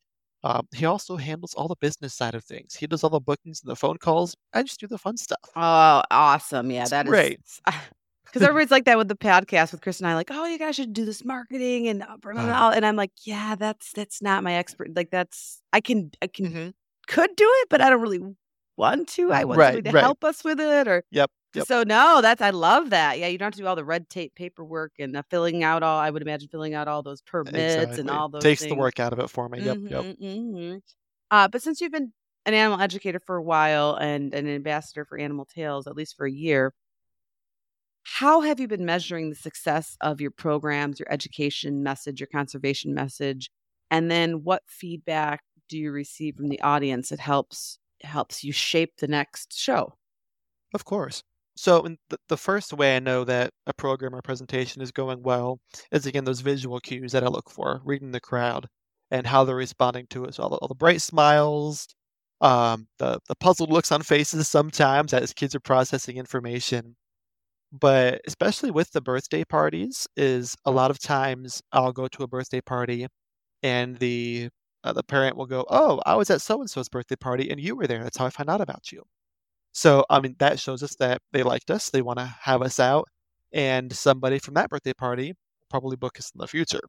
He also handles all the business side of things. He does all the bookings and the phone calls. I just do the fun stuff. Oh, awesome. Yeah, that is great. Because everybody's like that with the podcast with Chris and I, like, oh, you guys should do this marketing and blah, blah, blah. And I'm like, yeah, that's not my expert. Like, that's I can could do it, but I don't really want to. I want somebody to help us with it. Or yep. So no, I love that. Yeah, you don't have to do all the red tape paperwork and filling out all those permits and all those things. Takes the work out of it for me. Yep. Mm-hmm. But since you've been an animal educator for a while and an ambassador for Animal Tales, at least for a year, how have you been measuring the success of your programs, your education message, your conservation message? And then what feedback do you receive from the audience that helps you shape the next show? Of course. So the first way I know that a program or presentation is going well is, again, those visual cues that I look for, reading the crowd and how they're responding to it. So all the bright smiles, the puzzled looks on faces sometimes as kids are processing information. But especially with the birthday parties, is a lot of times I'll go to a birthday party and the parent will go, oh, I was at so-and-so's birthday party and you were there. That's how I found out about you. So, I mean, that shows us that they liked us. They want to have us out. And somebody from that birthday party will probably book us in the future.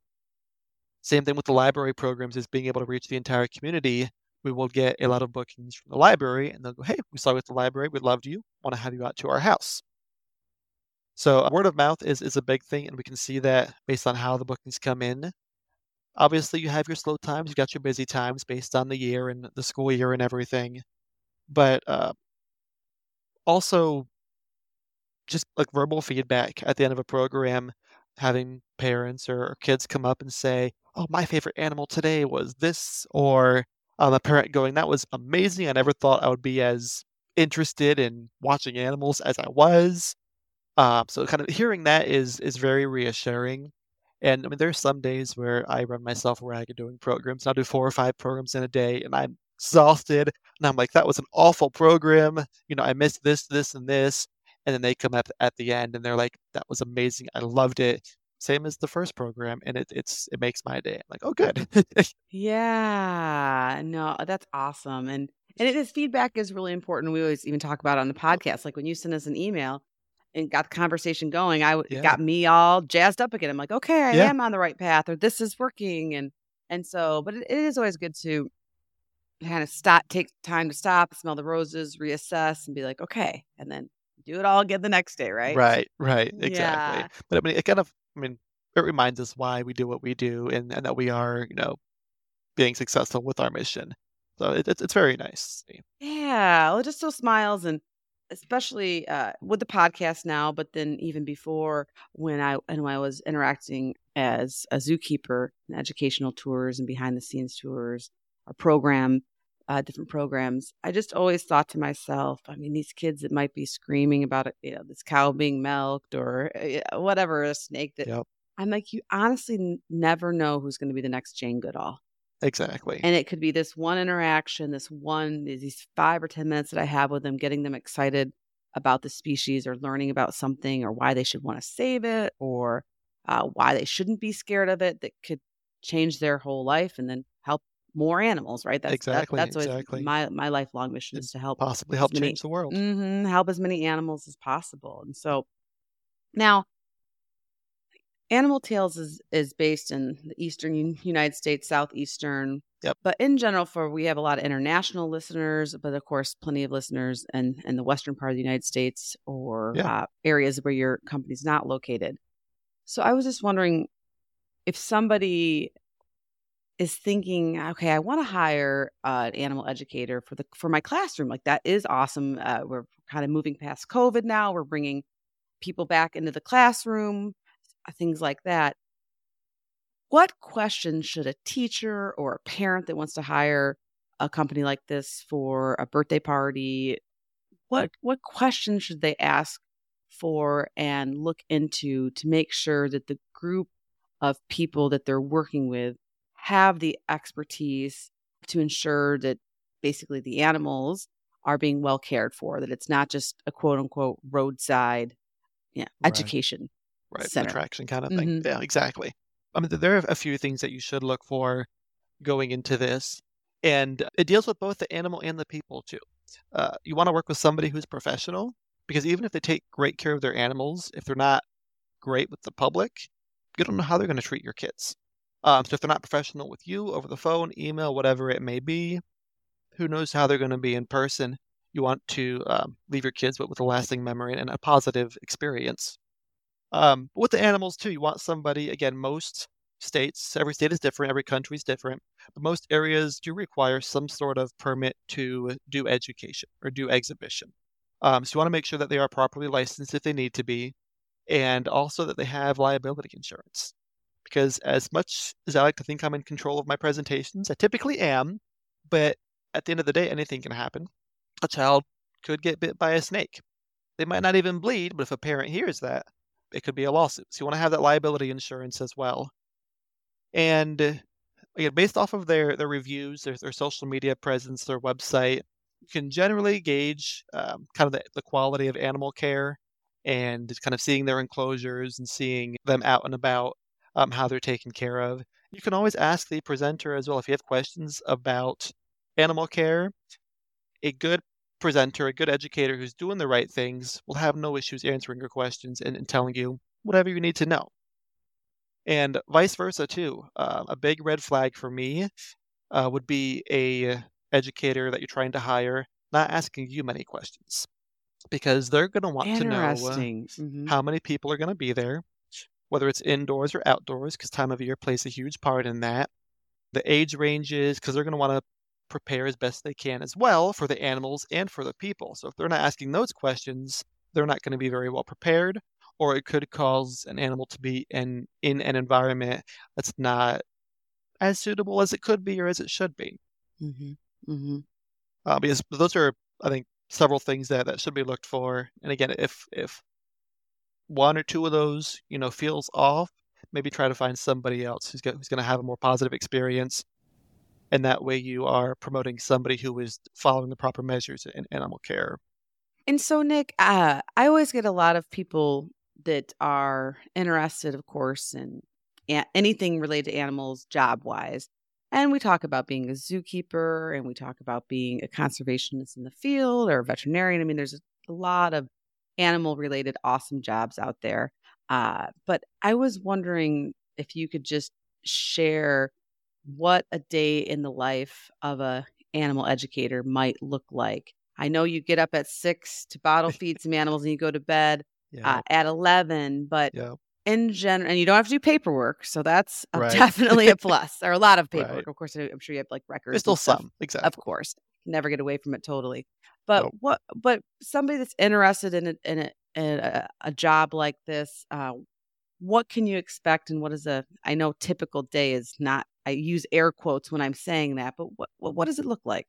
Same thing with the library programs, is being able to reach the entire community. We will get a lot of bookings from the library and they'll go, hey, we saw you at the library. We loved you. Want to have you out to our house. So word of mouth is a big thing, and we can see that based on how the bookings come in. Obviously, you have your slow times, you've got your busy times based on the year and the school year and everything. But also, just like verbal feedback at the end of a program, having parents or kids come up and say, "Oh, my favorite animal today was this," or a parent going, "That was amazing. I never thought I would be as interested in watching animals as I was." So kind of hearing that is very reassuring. And I mean, there's some days where I run myself ragged doing programs. I'll do 4 or 5 programs in a day, and I'm exhausted. And I'm like, that was an awful program. You know, I missed this, this, and this. And then they come up at the end, and they're like, that was amazing. I loved it. Same as the first program. And it makes my day. I'm like, oh, good. Yeah. No, that's awesome. And this feedback is really important. We always even talk about it on the podcast. Like when you send us an email and got the conversation going, it got me all jazzed up again. I'm like, okay, I am on the right path, or this is working. And so, but it is always good to kind of take time to stop, smell the roses, reassess, and be like, okay, and then do it all again the next day, right? Right, exactly. Yeah. But I mean, it reminds us why we do what we do, and that we are, being successful with our mission. So it's very nice. Yeah, well, just those smiles, and especially with the podcast now, but then even before when I was interacting as a zookeeper and educational tours and behind the scenes tours, our program, different programs, I just always thought to myself, I mean, these kids that might be screaming about, this cow being milked or whatever, a snake that, I'm like, you honestly never know who's going to be the next Jane Goodall. Exactly. And it could be this one interaction, these 5 or 10 minutes that I have with them, getting them excited about the species or learning about something or why they should want to save it or why they shouldn't be scared of it, that could change their whole life and then help more animals, right? That's my lifelong mission is to help change the world. Mm-hmm, help as many animals as possible. And so now, Animal Tales is based in the eastern United States, southeastern. Yep. But in general, we have a lot of international listeners, but of course, plenty of listeners in the western part of the United States or areas where your company's not located. So I was just wondering if somebody is thinking, okay, I want to hire an animal educator for my classroom. Like that is awesome. We're kind of moving past COVID now. We're bringing people back into the classroom. Things like that. What questions should a teacher or a parent that wants to hire a company like this for a birthday party, what questions should they ask for and look into to make sure that the group of people that they're working with have the expertise to ensure that basically the animals are being well cared for, that it's not just a quote unquote roadside education. Right, center. Attraction kind of thing. Mm-hmm. Yeah, exactly. I mean, there are a few things that you should look for going into this. And it deals with both the animal and the people, too. You want to work with somebody who's professional, because even if they take great care of their animals, if they're not great with the public, you don't know how they're going to treat your kids. So if they're not professional with you over the phone, email, whatever it may be, who knows how they're going to be in person. You want to leave your kids with a lasting memory and a positive experience. But with the animals too, you want somebody, again, most states, every state is different, every country is different, but most areas do require some sort of permit to do education or do exhibition. So you want to make sure that they are properly licensed if they need to be, and also that they have liability insurance. Because as much as I like to think I'm in control of my presentations, I typically am, but at the end of the day, anything can happen. A child could get bit by a snake. They might not even bleed, but if a parent hears that, it could be a lawsuit. So you want to have that liability insurance as well. And again, based off of their reviews, their social media presence, their website, you can generally gauge kind of the quality of animal care and kind of seeing their enclosures and seeing them out and about, how they're taken care of. You can always ask the presenter as well if you have questions about animal care. A good presenter, a good educator who's doing the right things will have no issues answering your questions and telling you whatever you need to know. And vice versa too. A big red flag for me would be a educator that you're trying to hire not asking you many questions, because they're going to want to know how many people are going to be there. whether it's indoors or outdoors, because time of year plays a huge part in that. The age ranges, because they're going to want to prepare as best they can as well for the animals and for the people. So if they're not asking those questions, they're not going to be very well prepared, or it could cause an animal to be in an environment that's not as suitable as it could be or as it should be. Mm-hmm. Mm-hmm. Because those are, I think, several things that should be looked for. And again, if one or two of those, feels off, maybe try to find somebody else who's going to have a more positive experience. And that way you are promoting somebody who is following the proper measures in animal care. And so, Nick, I always get a lot of people that are interested, of course, in anything related to animals job-wise. And we talk about being a zookeeper, and we talk about being a conservationist in the field or a veterinarian. I mean, there's a lot of animal-related awesome jobs out there. But I was wondering if you could just share what a day in the life of an animal educator might look like. I know you get up at 6 to bottle feed some animals and you go to bed at 11, but in general, and you don't have to do paperwork. So that's definitely a plus, or a lot of paperwork. Right. Of course, I'm sure you have like records. There's still some. Exactly. Of course. Never get away from it totally. But But somebody that's interested in a job like this, what can you expect? And what is I know typical day is not, I use air quotes when I'm saying that, but what does it look like?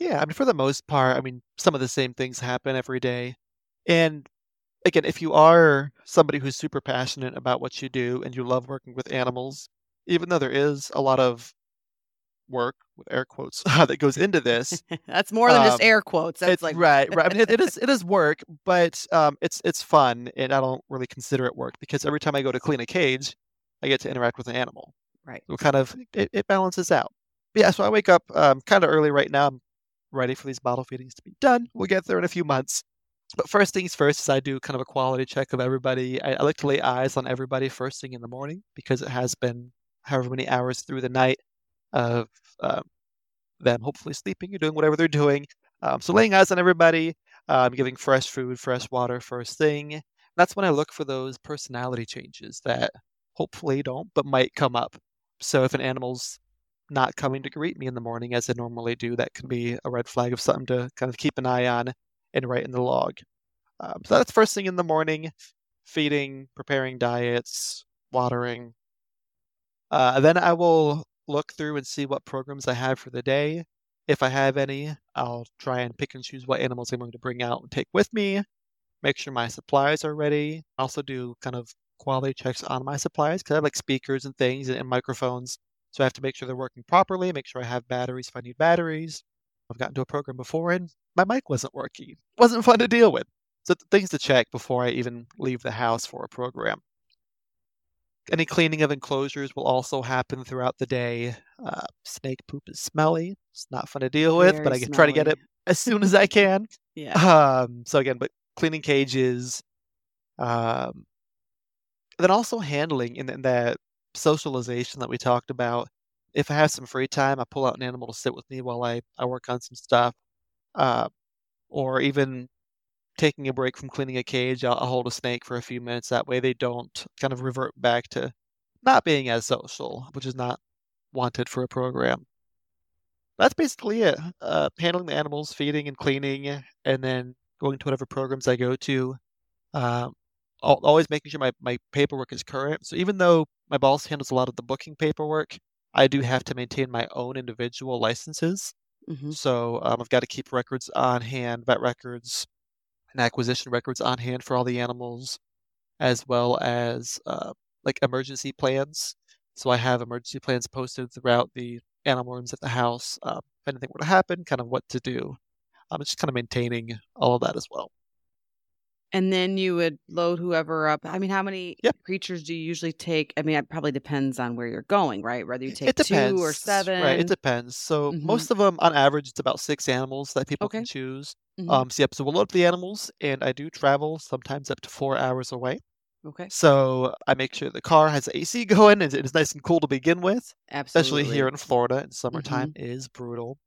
Yeah, I mean, for the most part, some of the same things happen every day. And again, if you are somebody who's super passionate about what you do and you love working with animals, even though there is a lot of work, with air quotes, that goes into this. That's more than just air quotes. That's right. I mean, it is work, but it's fun. And I don't really consider it work because every time I go to clean a cage, I get to interact with an animal. Right. So it balances out. But yeah, so I wake up kind of early right now. I'm ready for these bottle feedings to be done. We'll get there in a few months. But first things first is I do kind of a quality check of everybody. I like to lay eyes on everybody first thing in the morning because it has been however many hours through the night of them hopefully sleeping or doing whatever they're doing. So laying eyes on everybody, giving fresh food, fresh water first thing. That's when I look for those personality changes that hopefully don't, but might come up. So if an animal's not coming to greet me in the morning as they normally do, that can be a red flag of something to kind of keep an eye on and write in the log. So that's first thing in the morning, feeding, preparing diets, watering. Then I will look through and see what programs I have for the day. If I have any, I'll try and pick and choose what animals I'm going to bring out and take with me, make sure my supplies are ready. I also do kind of quality checks on my supplies because I have like speakers and things and microphones. So I have to make sure they're working properly, make sure I have batteries if I need batteries. I've gotten to a program before and my mic wasn't working. It wasn't fun to deal with. So things to check before I even leave the house for a program. Any cleaning of enclosures will also happen throughout the day. Snake poop is smelly. It's not fun to deal with, but I can try to get it as soon as I can. Yeah. So again, but cleaning cages. Then also handling in that socialization that we talked about. If I have some free time, I pull out an animal to sit with me while I work on some stuff. Or even taking a break from cleaning a cage, I'll hold a snake for a few minutes. That way they don't kind of revert back to not being as social, which is not wanted for a program. That's basically it. Handling the animals, feeding and cleaning, and then going to whatever programs I go to. Always making sure my paperwork is current. So even though my boss handles a lot of the booking paperwork, I do have to maintain my own individual licenses. Mm-hmm. So I've got to keep records on hand, vet records and acquisition records on hand for all the animals, as well as like emergency plans. So I have emergency plans posted throughout the animal rooms at the house. If anything were to happen, kind of what to do. I'm just kind of maintaining all of that as well. And then you would load whoever up. I mean, how many creatures do you usually take? I mean, it probably depends on where you're going, right? Whether you take 2 or 7. Right, it depends. So most of them, on average, it's about 6 animals that people can choose. Mm-hmm. So we'll load up the animals, and I do travel sometimes up to 4 hours away. Okay. So I make sure the car has AC going, and it's nice and cool to begin with. Absolutely. Especially here in Florida, and summertime is brutal.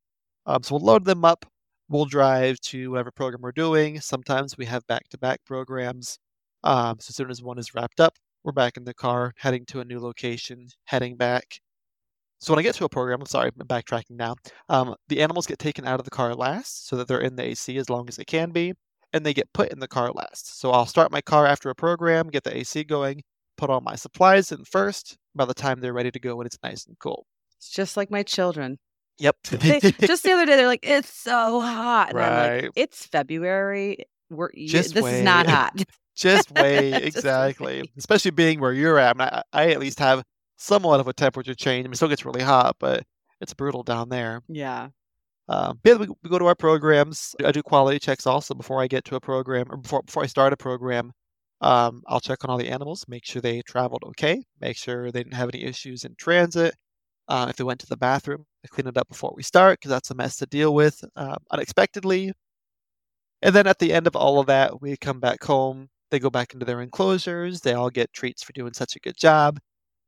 So we'll load them up. We'll drive to whatever program we're doing. Sometimes we have back-to-back programs. So as soon as one is wrapped up, We're back in the car, heading to a new location, heading back. So when I get to a program, I'm sorry, I'm backtracking now. The animals get taken out of the car last so that they're in the AC as long as they can be, and they get put in the car last. So I'll start my car after a program, get the AC going, put all my supplies in first. By the time they're ready to go, when it's nice and cool. It's just like my children. Yep. Just the other day, they're like, it's so hot. And right. I'm like, it's February. This is not hot. Just wait. Exactly. Just wait. Especially being where you're at. I mean, I at least have somewhat of a temperature change. I mean, it still gets really hot, but it's brutal down there. Yeah. We go to our programs. I do quality checks also before I get to a program, or before I start a program. I'll check on all the animals, make sure they traveled okay, make sure they didn't have any issues in transit. If they went to the bathroom, I clean it up before we start because that's a mess to deal with unexpectedly. And then at the end of all of that, we come back home. They go back into their enclosures. They all get treats for doing such a good job.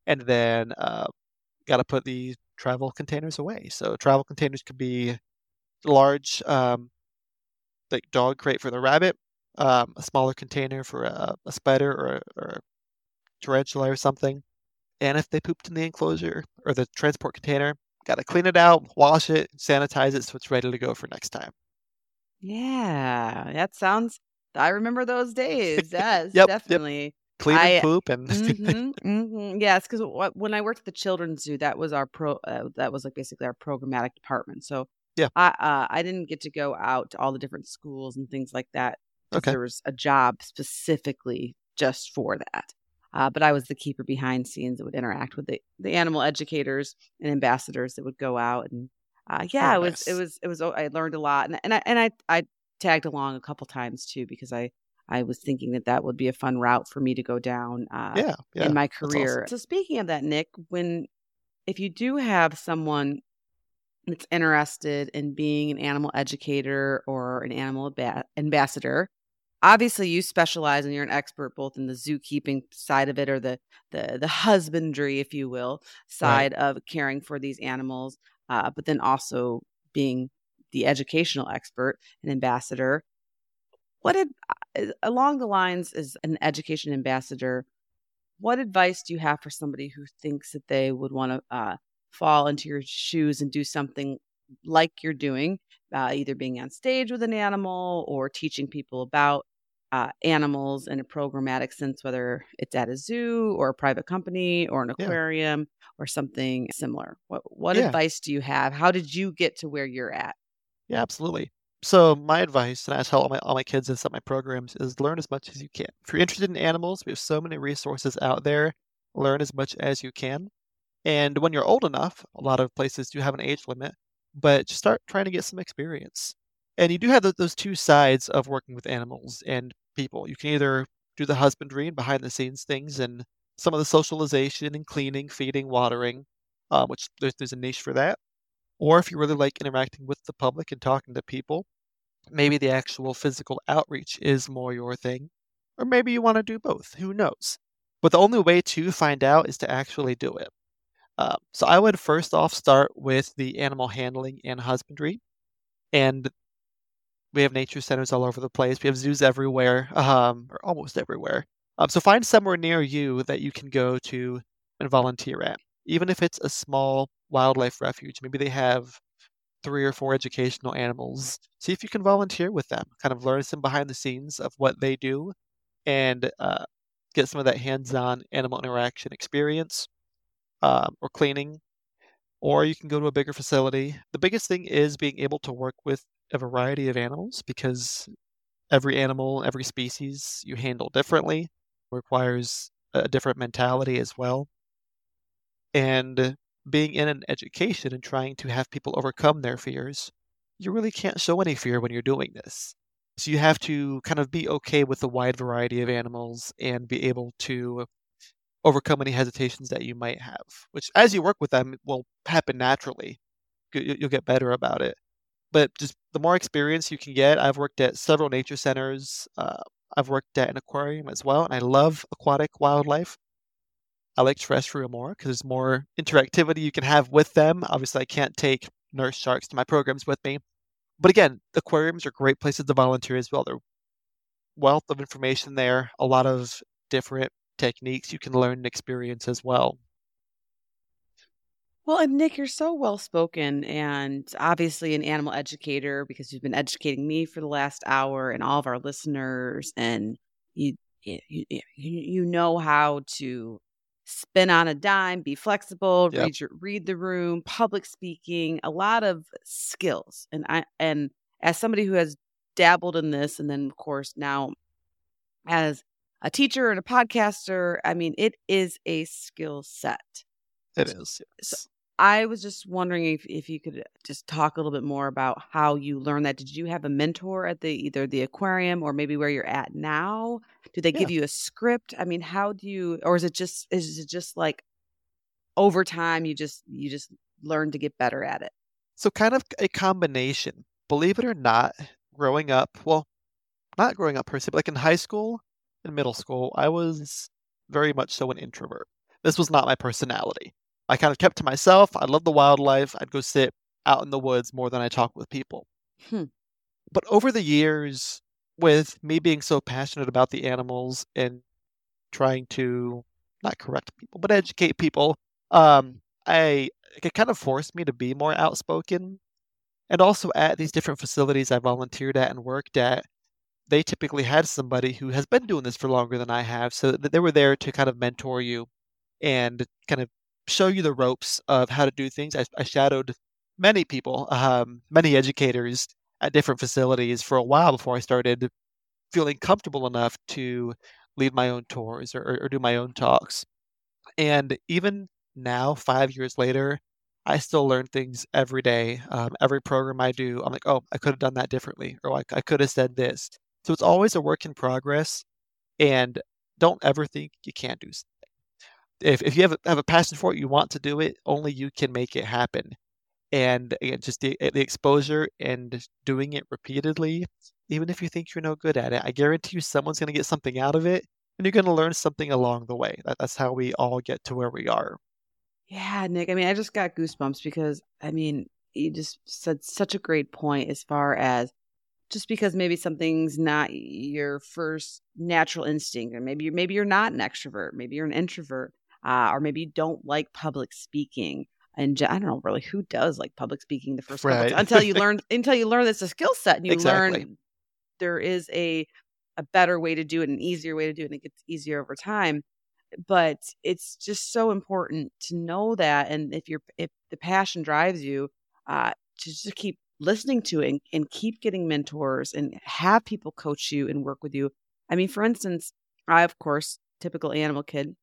And then got to put the travel containers away. So travel containers could be large, like dog crate for the rabbit. A smaller container for a spider or a tarantula or something. And if they pooped in the enclosure or the transport container, got to clean it out, wash it, sanitize it so it's ready to go for next time. Yeah, that sounds... I remember those days. Yes, yep, definitely. Yep. Clean and poop. And Yes, because when I worked at the children's zoo, that was that was like basically our programmatic department. So yeah. I didn't get to go out to all the different schools and things like that. Okay. There was a job specifically just for that. But I was the keeper behind scenes that would interact with the animal educators and ambassadors that would go out. And it was I learned a lot. And I tagged along a couple times too, because I was thinking that would be a fun route for me to go down in my career. Awesome. So speaking of that, Nick, if you do have someone that's interested in being an animal educator or an animal ambassador, obviously, you specialize and you're an expert both in the zookeeping side of it or the husbandry, if you will, side right. of caring for these animals, but then also being the educational expert and ambassador. Along the lines as an education ambassador, what advice do you have for somebody who thinks that they would want to fall into your shoes and do something like you're doing, either being on stage with an animal or teaching people about animals in a programmatic sense, whether it's at a zoo or a private company or an aquarium or something similar? What advice do you have? How did you get to where you're at? Yeah, absolutely. So my advice, and I tell all my kids this at my programs, is learn as much as you can. If you're interested in animals, we have so many resources out there. Learn as much as you can. And when you're old enough, a lot of places do have an age limit, but just start trying to get some experience. And you do have those two sides of working with animals and people. You can either do the husbandry and behind-the-scenes things and some of the socialization and cleaning, feeding, watering, which there's a niche for that. Or if you really like interacting with the public and talking to people, maybe the actual physical outreach is more your thing. Or maybe you want to do both. Who knows? But the only way to find out is to actually do it. So I would first off start with the animal handling and husbandry. And we have nature centers all over the place. We have zoos everywhere, or almost everywhere. So find somewhere near you that you can go to and volunteer at. Even if it's a small wildlife refuge, maybe they have 3 or 4 educational animals. See if you can volunteer with them. Kind of learn some behind the scenes of what they do and get some of that hands-on animal interaction experience. Or cleaning, or you can go to a bigger facility. The biggest thing is being able to work with a variety of animals because every animal, every species you handle differently, requires a different mentality as well. And being in an education and trying to have people overcome their fears, you really can't show any fear when you're doing this. So you have to kind of be okay with the wide variety of animals and be able to overcome any hesitations that you might have, which as you work with them will happen naturally. You'll get better about it. But just the more experience you can get, I've worked at several nature centers. I've worked at an aquarium as well, and I love aquatic wildlife. I like terrestrial more because there's more interactivity you can have with them. Obviously, I can't take nurse sharks to my programs with me. But again, aquariums are great places to volunteer as well. There's a wealth of information there, a lot of different techniques you can learn and experience as well. Well, and Nick, you're so well-spoken and obviously an animal educator because you've been educating me for the last hour and all of our listeners, and you know how to spin on a dime, be flexible, yep. read the room, public speaking, a lot of skills. And as somebody who has dabbled in this, and then of course now as a teacher and a podcaster, I mean, it is a skill set. It is. Yes. So I was just wondering if you could just talk a little bit more about how you learned that. Did you have a mentor at either the aquarium or maybe where you're at now? Do they give you a script? I mean, how do you, or is it just like over time you just learn to get better at it? So kind of a combination. Believe it or not, growing up, well, not growing up per se, but like in high school and middle school, I was very much so an introvert. This was not my personality. I kind of kept to myself. I loved the wildlife. I'd go sit out in the woods more than I talked with people. But over the years, with me being so passionate about the animals and trying to not correct people, but educate people, it kind of forced me to be more outspoken. And also at these different facilities I volunteered at and worked at, they typically had somebody who has been doing this for longer than I have, so that they were there to kind of mentor you and kind of show you the ropes of how to do things. I shadowed many people, many educators at different facilities for a while before I started feeling comfortable enough to lead my own tours or do my own talks. And even now, 5 years later, I still learn things every day. Every program I do, I'm like, oh, I could have done that differently, or I could have said this. So it's always a work in progress, and don't ever think you can't do something. If you have a passion for it, you want to do it, only you can make it happen. And again, just the exposure and doing it repeatedly, even if you think you're no good at it, I guarantee you someone's going to get something out of it, and you're going to learn something along the way. That's how we all get to where we are. Yeah, Nick. I mean, I just got goosebumps because, I mean, you just said such a great point as far as just because maybe something's not your first natural instinct, or maybe you're not an extrovert, maybe you're an introvert. Or maybe you don't like public speaking, and I don't know really who does like public speaking the first time until you learn it's a skill set, and you learn there is a better way to do it, an easier way to do it, and it gets easier over time. But it's just so important to know that, and if the passion drives you, to just keep listening to it and keep getting mentors and have people coach you and work with you. I mean, for instance, I of course typical animal kid.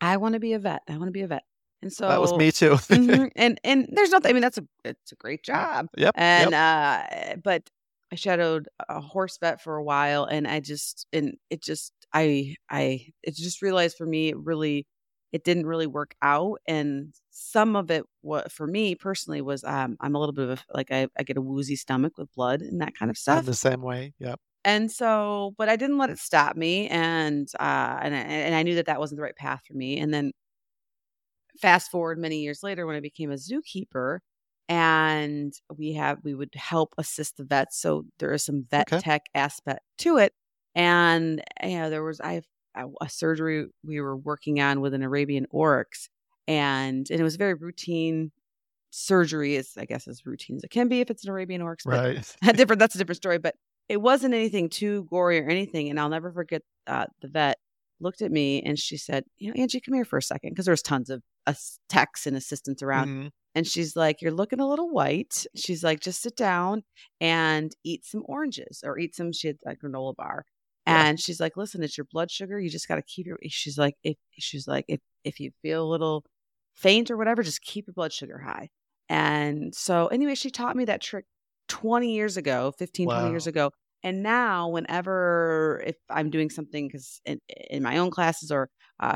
I want to be a vet. And so that was me too. And there's nothing, I mean, it's a great job. Yep. And, but I shadowed a horse vet for a while, and I just realized for me, it didn't really work out. And some of it, what for me personally was, I'm a little bit of I get a woozy stomach with blood and that kind of stuff. I'm the same way. Yep. And so, but I didn't let it stop me, and I knew that wasn't the right path for me. And then, fast forward many years later, when I became a zookeeper, and we would help assist the vets. So there is some vet tech aspect to it, and you know there was a surgery we were working on with an Arabian oryx, and it was very routine. Surgery is, I guess, as routine as it can be if it's an Arabian oryx, right? But that's a different story, but. It wasn't anything too gory or anything. And I'll never forget the vet looked at me and she said, you know, Angie, come here for a second. Because there was tons of techs and assistants around. Mm-hmm. And she's like, you're looking a little white. She's like, just sit down and eat some oranges or eat some, she had a granola bar. Yeah. And she's like, listen, it's your blood sugar. You just got to keep your, she's like, if you feel a little faint or whatever, just keep your blood sugar high. And so anyway, she taught me that trick 20 years ago. And now whenever, if I'm doing something, because in my own classes or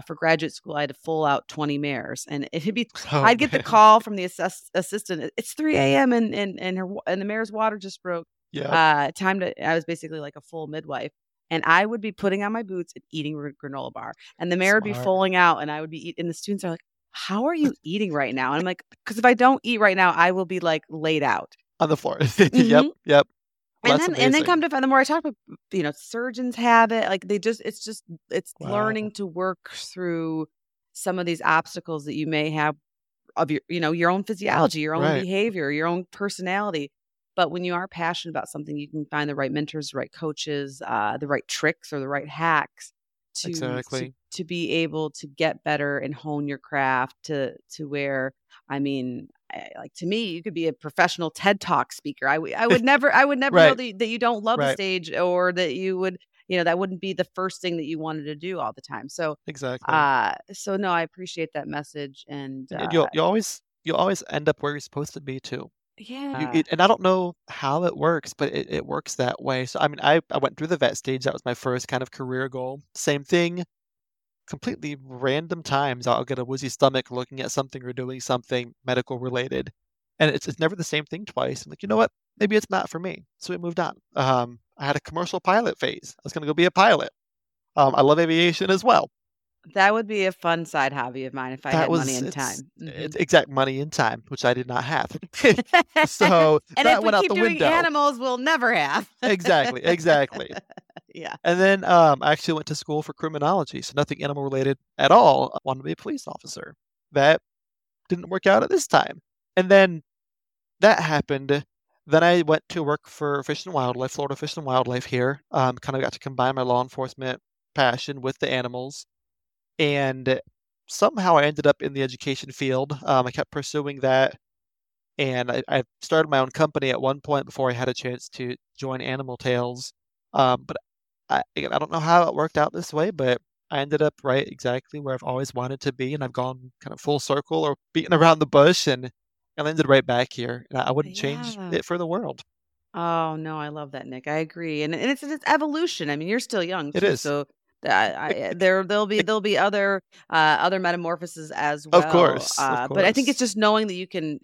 for graduate school, I had to full out 20 mares, and it'd be, I'd get the call from the assistant. It's 3 a.m. and the mare's water just broke. Yeah. I was basically like a full midwife, and I would be putting on my boots and eating a granola bar, and the mare would be foaling out, and I would be eating, and the students are like, how are you eating right now? And I'm like, because if I don't eat right now, I will be like laid out. On the floor. Yep. And then come to find, the more I talk about, surgeons have it. Like it's wow. Learning to work through some of these obstacles that you may have of your own physiology, your own behavior, your own personality. But when you are passionate about something, you can find the right mentors, the right coaches, the right tricks or the right hacks to be able to get better and hone your craft to where, to me, you could be a professional TED Talk speaker. I would never know that you don't love the stage, or that you would, that wouldn't be the first thing that you wanted to do all the time. So exactly. So no, I appreciate that message, and you'll always end up where you're supposed to be too. Yeah. And I don't know how it works, but it works that way. So I went through the vet stage. That was my first kind of career goal. Same thing. Completely random times I'll get a woozy stomach looking at something or doing something medical related, and it's never the same thing twice. I'm like, you know what? Maybe it's not for me. So we moved on. I had a commercial pilot phase. I was going to go be a pilot. I love aviation as well. That would be a fun side hobby of mine if I had money and time. Mm-hmm. Exact money and time, which I did not have. So and that went out the window. And if we keep doing animals, we'll never have. Exactly. Yeah. And then I actually went to school for criminology, so nothing animal related at all. I wanted to be a police officer. That didn't work out at this time. And then that happened. Then I went to work for Fish and Wildlife, Florida Fish and Wildlife here. Kind of got to combine my law enforcement passion with the animals. And somehow I ended up in the education field. I kept pursuing that. And I started my own company at one point before I had a chance to join Animal Tales. But I don't know how it worked out this way, but I ended up right exactly where I've always wanted to be. And I've gone kind of full circle or beaten around the bush and landed right back here. And I wouldn't change it for the world. Oh, no, I love that, Nick. I agree. And it's evolution. You're still young, too. It is. So. There'll be other metamorphoses as well. Of course. But I think it's just knowing that you can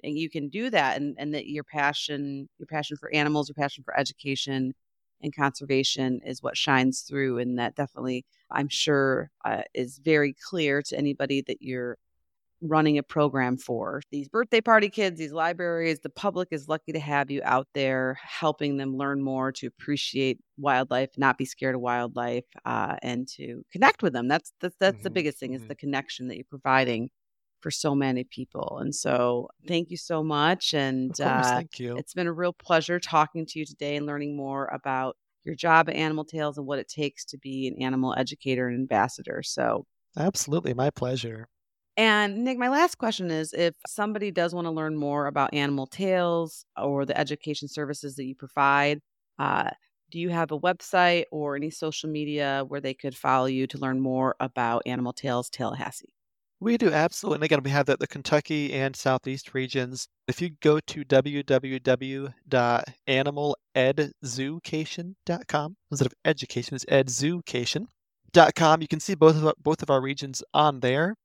do that, and that your passion for animals, your passion for education and conservation is what shines through, and that definitely I'm sure is very clear to anybody that you're running a program for. These birthday party kids, these libraries, the public is lucky to have you out there helping them learn more to appreciate wildlife, not be scared of wildlife, and to connect with them. That's mm-hmm. the biggest thing is mm-hmm. the connection that you're providing for so many people. And so thank you so much. And of course, thank you. It's been a real pleasure talking to you today and learning more about your job at Animal Tales and what it takes to be an animal educator and ambassador. So absolutely. My pleasure. And Nick, my last question is, if somebody does want to learn more about Animal Tales or the education services that you provide, do you have a website or any social media where they could follow you to learn more about Animal Tales Tallahassee? We do, absolutely. And again, we have the Kentucky and Southeast regions. If you go to www.animaledzucation.com, instead of education, it's edzucation.com, you can see both of our regions on there.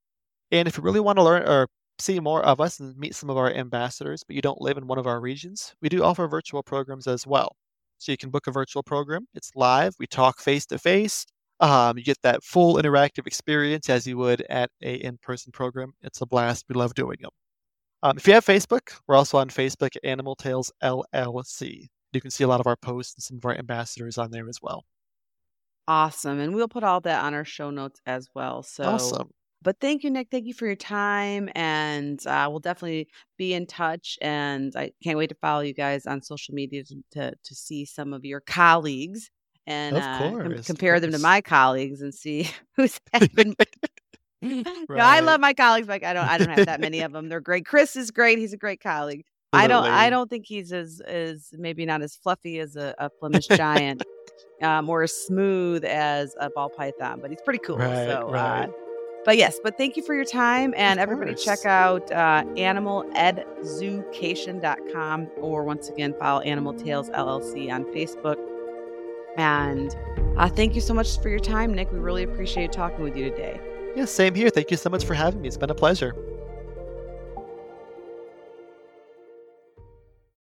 And if you really want to learn or see more of us and meet some of our ambassadors, but you don't live in one of our regions, we do offer virtual programs as well. So you can book a virtual program. It's live. We talk face to face. You get that full interactive experience as you would at a in-person program. It's a blast. We love doing them. If you have Facebook, we're also on Facebook at Animal Tales LLC. You can see a lot of our posts and some of our ambassadors on there as well. Awesome. And we'll put all that on our show notes as well. So awesome. But thank you, Nick. Thank you for your time. And we'll definitely be in touch. And I can't wait to follow you guys on social media to see some of your colleagues and compare them to my colleagues and see who's having. Right. No, I love my colleagues, but I don't have that many of them. They're great. Chris is great. He's a great colleague. Absolutely. I don't think he's as maybe not as fluffy as a Flemish giant, or as smooth as a ball python, but he's pretty cool. Right, so. Right. But thank you for your time. And everybody check out animaledzucation.com, or once again, follow Animal Tales LLC on Facebook. And thank you so much for your time, Nick. We really appreciate talking with you today. Yeah, same here. Thank you so much for having me. It's been a pleasure.